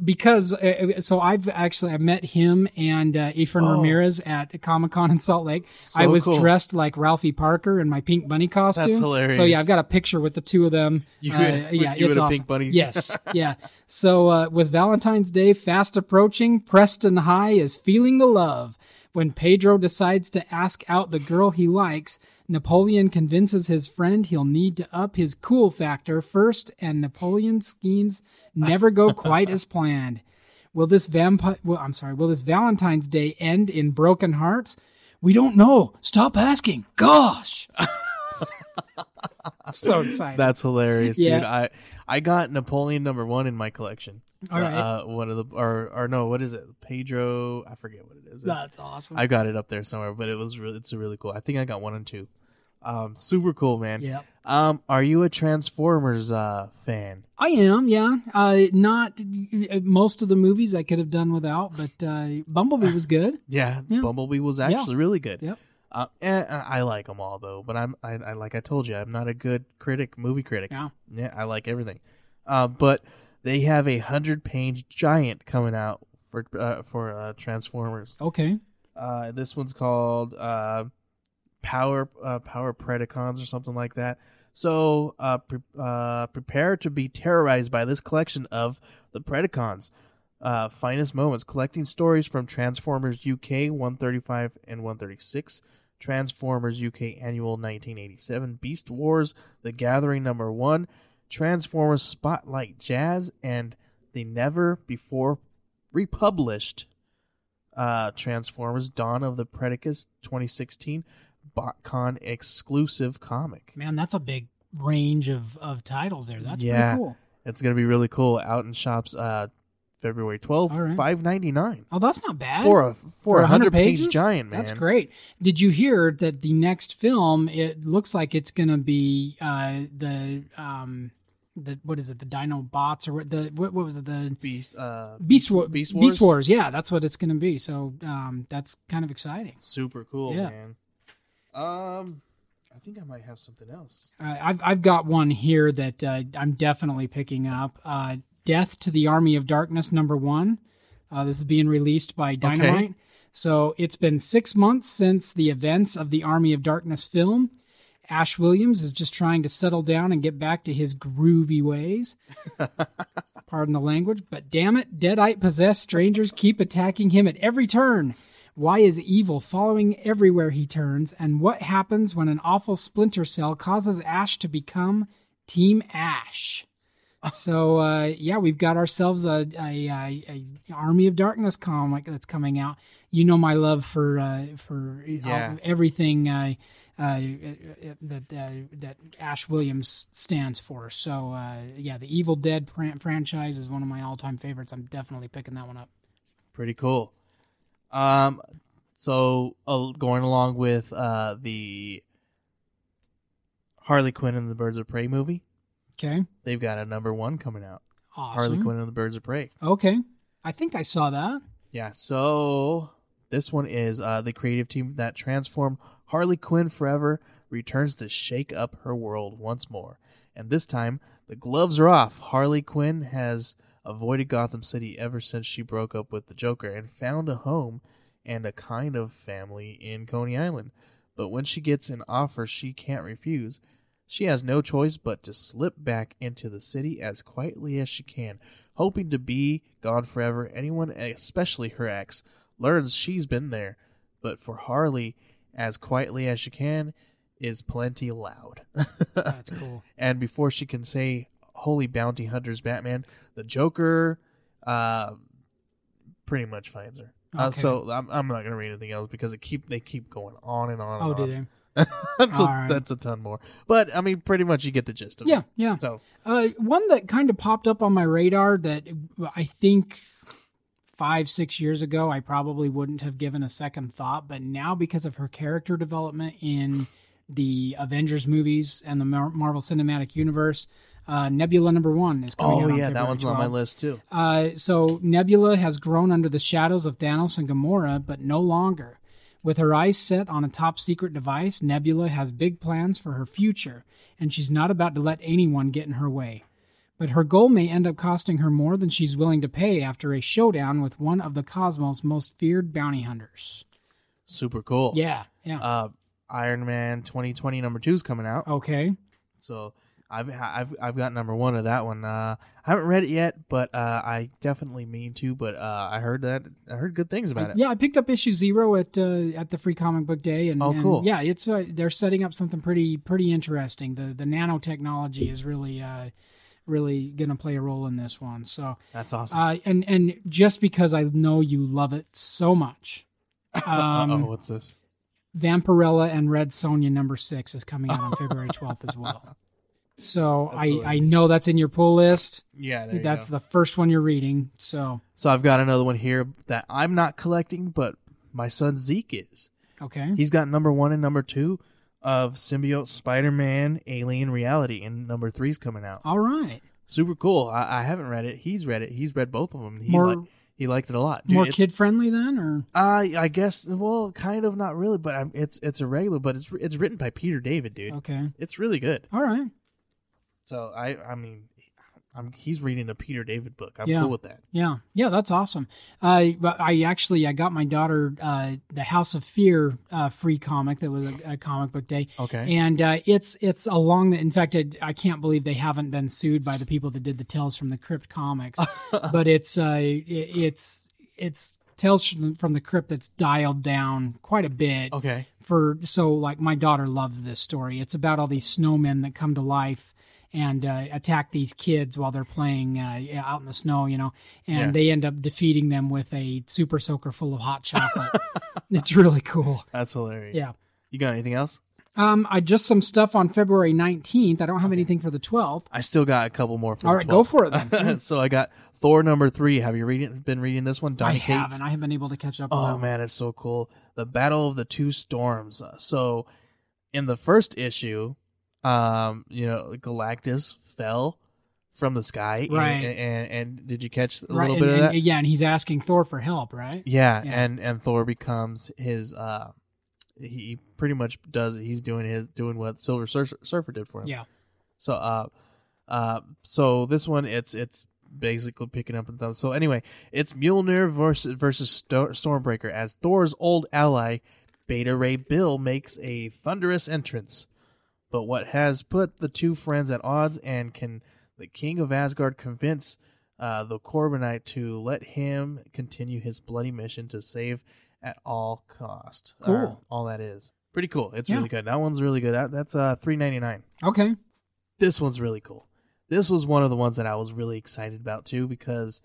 Because I met him and Efren Ramirez at Comic-Con in Salt Lake. So I was dressed like Ralphie Parker in my pink bunny costume. That's hilarious. So yeah, I've got a picture with the two of them. It's awesome. Pink bunny. Yes. Yeah. So with Valentine's Day fast approaching, Preston High is feeling the love. When Pedro decides to ask out the girl he likes, Napoleon convinces his friend he'll need to up his cool factor first, and Napoleon's schemes never go quite as planned. Will this Valentine's Day end in broken hearts? We don't know. Stop asking. Gosh. I'm so excited. That's hilarious, dude. I got Napoleon #1 in my collection. All right. One of the what is it? Pedro, I forget what it is. That's awesome. I got it up there somewhere, but it's really cool. I think I got 1 and 2. Super cool, man. Yeah. Are you a Transformers fan? I am, yeah. Not most of the movies I could have done without, but Bumblebee was good. Yeah, Bumblebee was actually really good. Yep. I like them all though, but I like I told you, I'm not a good movie critic. Yeah, I like everything. But they have a 100-page giant coming out for Transformers. Okay. This one's called Power Predacons or something like that. So prepare to be terrorized by this collection of the Predacons. Finest moments, collecting stories from Transformers UK 135 and 136. Transformers UK Annual 1987, Beast Wars, The Gathering #1, Transformers Spotlight Jazz, and the never before republished Transformers Dawn of the Predacons 2016 BotCon exclusive comic. Man, that's a big range of titles there. That's pretty cool. It's going to be really cool. Out in shops February 12th, right. $5.99. Oh, that's not bad. For a 100-page giant, man. That's great. Did you hear that the next film, it looks like it's going to be the Dinobots or what was it? The Beast Wars? Beast Wars, yeah, that's what it's going to be. So that's kind of exciting. Super cool, man. I think I might have something else. I've got one here that I'm definitely picking up. Death to the Army of Darkness #1. This is being released by Dynamite. Okay. So it's been 6 months since the events of the Army of Darkness film. Ash Williams is just trying to settle down and get back to his groovy ways. Pardon the language, but damn it, Deadite-possessed strangers keep attacking him at every turn. Why is evil following everywhere he turns? And what happens when an awful splinter cell causes Ash to become Team Ash? So, we've got ourselves a Army of Darkness comic that's coming out. You know my love for everything that Ash Williams stands for. So, the Evil Dead franchise is one of my all-time favorites. I'm definitely picking that one up. Pretty cool. So, going along with the Harley Quinn and the Birds of Prey movie. Okay. They've got a #1 coming out. Awesome. Harley Quinn and the Birds of Prey. Okay. I think I saw that. Yeah. So this one is the creative team that transformed Harley Quinn forever returns to shake up her world once more. And this time, the gloves are off. Harley Quinn has avoided Gotham City ever since she broke up with the Joker and found a home and a kind of family in Coney Island. But when she gets an offer she can't refuse, she has no choice but to slip back into the city as quietly as she can, hoping to be gone forever. Anyone, especially her ex, learns she's been there, but for Harley, as quietly as she can is plenty loud. That's cool. And before she can say, holy bounty hunters, Batman, the Joker pretty much finds her. Okay. So I'm not going to read anything else because they keep going on and on. Oh, do they? That's a ton more. But, I mean, pretty much you get the gist of it. Yeah, yeah. So, one that kind of popped up on my radar that I think 5-6 years ago I probably wouldn't have given a second thought, but now because of her character development in the Avengers movies and the Marvel Cinematic Universe, Nebula #1 is coming out. Oh yeah, that one's on my list too. So Nebula has grown under the shadows of Thanos and Gamora, but no longer. With her eyes set on a top-secret device, Nebula has big plans for her future, and she's not about to let anyone get in her way. But her goal may end up costing her more than she's willing to pay after a showdown with one of the Cosmos' most feared bounty hunters. Super cool. Yeah, yeah. Iron Man 2020 #2 is coming out. Okay. So I've got #1 of that one. I haven't read it yet, but I definitely mean to. But I heard good things about it. Yeah, I picked up issue 0 at the Free Comic Book Day, and cool. Yeah, it's they're setting up something pretty interesting. The nanotechnology is really going to play a role in this one. So that's awesome. And just because I know you love it so much. Oh, what's this? Vampirella and Red Sonja #6 is coming out on February 12th as well. So I know that's in your pull list. Yeah, that's the first one you're reading. So I've got another one here that I'm not collecting, but my son Zeke is. Okay. He's got #1 and #2 of Symbiote Spider-Man Alien Reality, and #3's coming out. All right. Super cool. I haven't read it. He's read it. He's read both of them. He liked it a lot. Dude, more kid-friendly then, or? I guess, well, kind of, not really, but it's a regular, but it's written by Peter David, dude. Okay. It's really good. All right. So he's reading a Peter David book. I'm cool with that. Yeah, yeah, that's awesome. I got my daughter the House of Fear free comic that was a comic book day. Okay, and it's along the. In fact, I can't believe they haven't been sued by the people that did the Tales from the Crypt comics. But it's Tales from the Crypt that's dialed down quite a bit. Okay, so my daughter loves this story. It's about all these snowmen that come to life and attack these kids while they're playing out in the snow, They end up defeating them with a super soaker full of hot chocolate. It's really cool. That's hilarious. Yeah. You got anything else? I just some stuff on February 19th. I don't have anything for the 12th. I still got a couple more for the 12th. All right, go for it then. So I got Thor #3. Have you been reading this one? Donny Cates? I haven't been able to catch up on that. Oh, man, it's so cool. The Battle of the Two Storms. So in the first issue... Galactus fell from the sky. Right. And did you catch a little bit of that? Yeah, and he's asking Thor for help, right? Yeah, yeah. And Thor becomes his. He pretty much does. He's doing what Silver Surfer did for him. Yeah. So, so this one it's basically picking up and thumb. So anyway, it's Mjolnir versus Stormbreaker as Thor's old ally, Beta Ray Bill, makes a thunderous entrance. But what has put the two friends at odds, and can the King of Asgard convince the Corbinite to let him continue his bloody mission to save at all cost? Cool. All that is. Pretty cool. It's really good. That one's really good. That's $3.99. Okay. This one's really cool. This was one of the ones that I was really excited about, too, because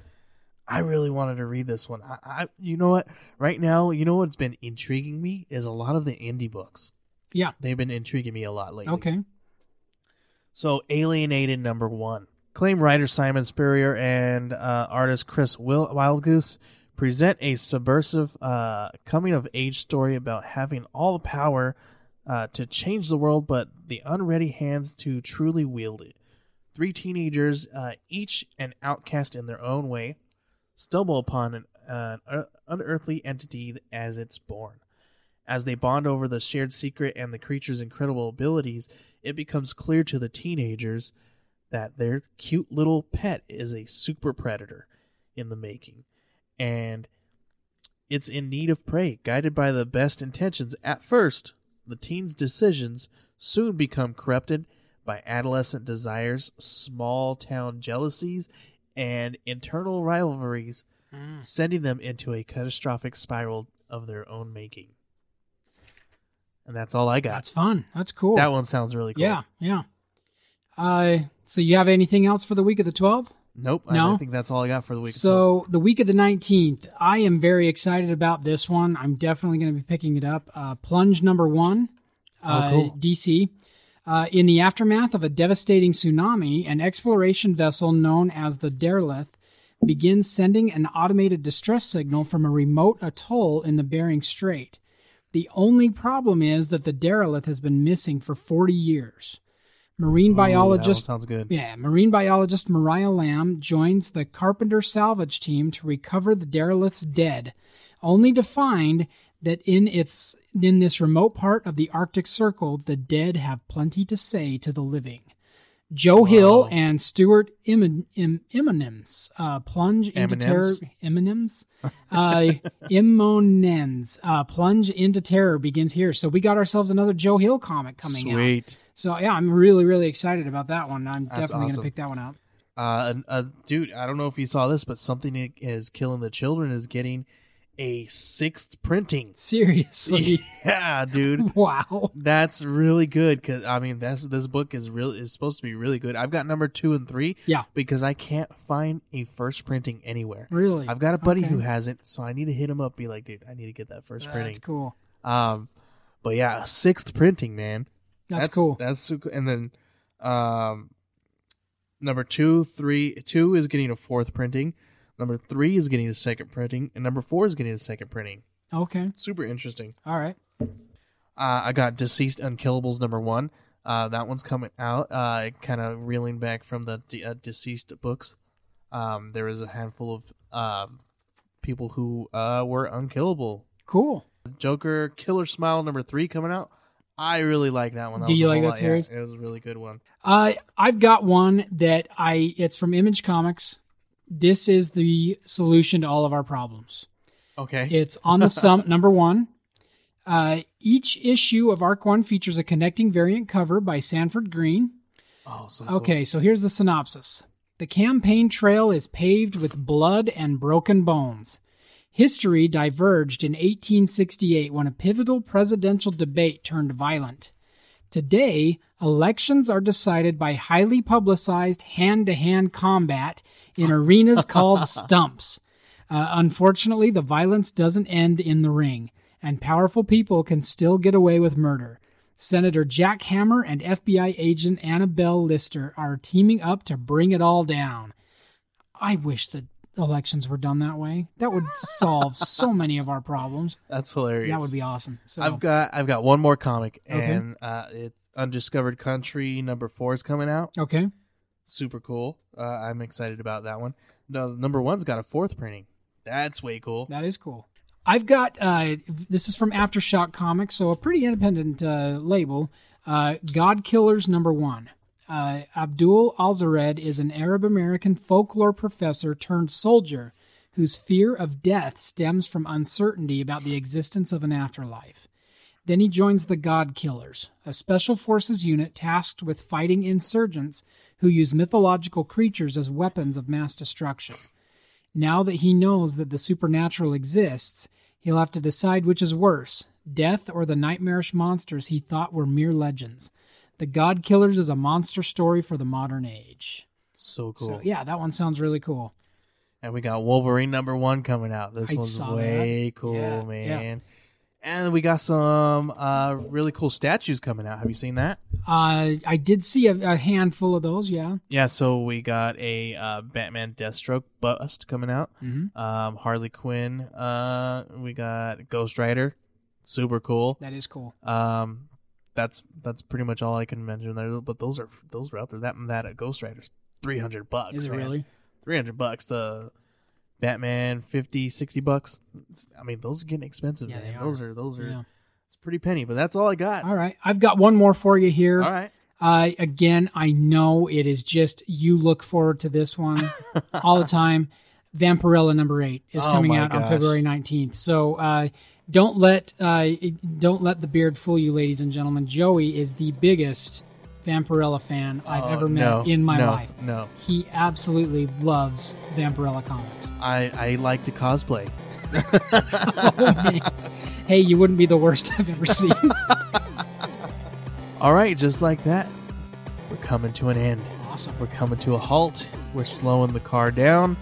I really wanted to read this one. I you know what? Right now, you know what's been intriguing me is a lot of the indie books. Yeah. They've been intriguing me a lot lately. Okay. So, Alienated #1. Acclaimed writer Simon Spurrier and artist Chris Wildgoose present a subversive coming-of-age story about having all the power to change the world, but the unready hands to truly wield it. Three teenagers, each an outcast in their own way, stumble upon an unearthly entity as it's born. As they bond over the shared secret and the creature's incredible abilities, it becomes clear to the teenagers that their cute little pet is a super predator in the making, and it's in need of prey. Guided by the best intentions at first, the teens' decisions soon become corrupted by adolescent desires, small-town jealousies, and internal rivalries, sending them into a catastrophic spiral of their own making. And that's all I got. That's fun. That's cool. That one sounds really cool. Yeah, yeah. So you have anything else for the week of the 12th? Nope. No? I think that's all I got for the week. So the week of the 19th, I am very excited about this one. I'm definitely going to be picking it up. Plunge number one, cool. DC. In the aftermath of a devastating tsunami, an exploration vessel known as the Derelith begins sending an automated distress signal from a remote atoll in the Bering Strait. The only problem is that the Derelith has been missing for 40 years. Marine biologist Mariah Lamb joins the Carpenter salvage team to recover the Derelith's dead, only to find that in this remote part of the Arctic Circle, the dead have plenty to say to the living. Joe Hill and Stuart Immonens plunge into terror begins here. So we got ourselves another Joe Hill comic coming out. Sweet. So yeah, I'm really, really excited about that one. That's definitely awesome. Gonna pick that one up. Dude, I don't know if you saw this, but Something Is Killing the Children is getting a 6th printing. Seriously? Yeah, dude. Wow. That's really good. Cause I mean, this book is supposed to be really good. I've got number 2 and 3. Yeah. Because I can't find a first printing anywhere. Really? I've got a buddy who has it, so I need to hit him up. Be like, dude, I need to get that first printing. That's cool. But yeah, 6th printing, man. That's cool. That's so cool. And then, number 2 is getting a 4th printing. Number 3 is getting the 2nd printing, and number 4 is getting the 2nd printing. Okay. Super interesting. All right. I got Deceased Unkillables number 1. That one's coming out, kind of reeling back from the deceased books. There is a handful of people who were unkillable. Cool. Joker Killer Smile number 3 coming out. I really like that one. Do you like that series? Yeah, it was a really good one. I've got one that it's from Image Comics. This is the solution to all of our problems. Okay. It's On the Stump, number 1. Each issue of Arc 1 features a connecting variant cover by Sanford Green. Oh, so cool. Okay, so here's the synopsis. The campaign trail is paved with blood and broken bones. History diverged in 1868 when a pivotal presidential debate turned violent. Today, elections are decided by highly publicized hand-to-hand combat in arenas called stumps. Unfortunately, the violence doesn't end in the ring, and powerful people can still get away with murder. Senator Jack Hammer and FBI agent Annabelle Lister are teaming up to bring it all down. I wish the elections were done that way. That would solve so many of our problems. That's hilarious. That would be awesome. So I've got one more comic, and it's Undiscovered Country number 4 is coming out. Okay. Super cool. I'm excited about that one. No, number 1's got a 4th printing. That's way cool. That is cool. I've got this is from Aftershock Comics, so a pretty independent label. God Killers number 1. Abdul Al-Zared is an Arab-American folklore professor turned soldier whose fear of death stems from uncertainty about the existence of an afterlife. Then he joins the God Killers, a special forces unit tasked with fighting insurgents who use mythological creatures as weapons of mass destruction. Now that he knows that the supernatural exists, he'll have to decide which is worse, death or the nightmarish monsters he thought were mere legends. The God Killers is a monster story for the modern age. So cool. So, yeah, that one sounds really cool. And we got Wolverine number 1 coming out. This one's way cool, man. Yeah. And we got some really cool statues coming out. Have you seen that? I did see a handful of those, yeah. Yeah, so we got a Batman Deathstroke bust coming out. Mm-hmm. Harley Quinn. We got Ghost Rider. Super cool. That is cool. That's pretty much all I can mention there. But those are out there. That at Ghost Rider's $300. Is it really? $300. The Batman $50, $60. I mean, those are getting expensive, man. Those are it's pretty penny. But that's all I got. All right, I've got one more for you here. All right. Again, I know it is just you look forward to this one all the time. Vampirella number 8 is coming out on February 19th. So. Don't let the beard fool you, ladies and gentlemen. Joey is the biggest Vampirella fan I've ever met in my life. No, he absolutely loves Vampirella comics. I like to cosplay. Hey, you wouldn't be the worst I've ever seen. All right, just like that, we're coming to an end. Awesome. We're coming to a halt. We're slowing the car down.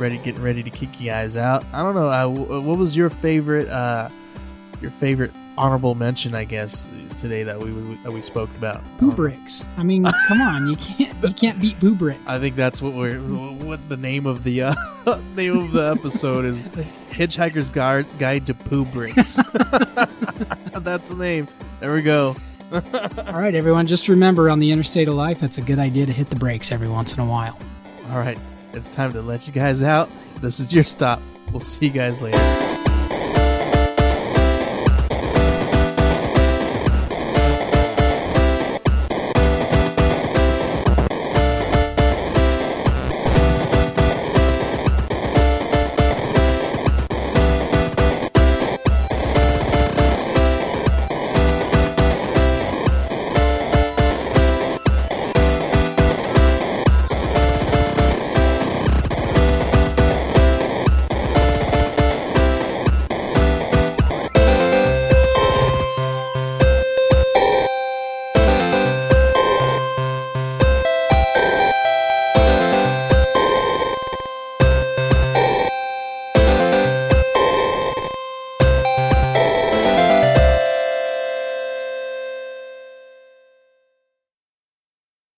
Getting ready to kick you guys out. I don't know. What was your favorite honorable mention? I guess today that we spoke about Boo Bricks. I mean, come on, you can't beat Boo Bricks. I think that's what the name of the episode is. Hitchhiker's Guide to Boo Bricks. That's the name. There we go. All right, everyone. Just remember, on the interstate of life, it's a good idea to hit the brakes every once in a while. All right. It's time to let you guys out. This is your stop. We'll see you guys later.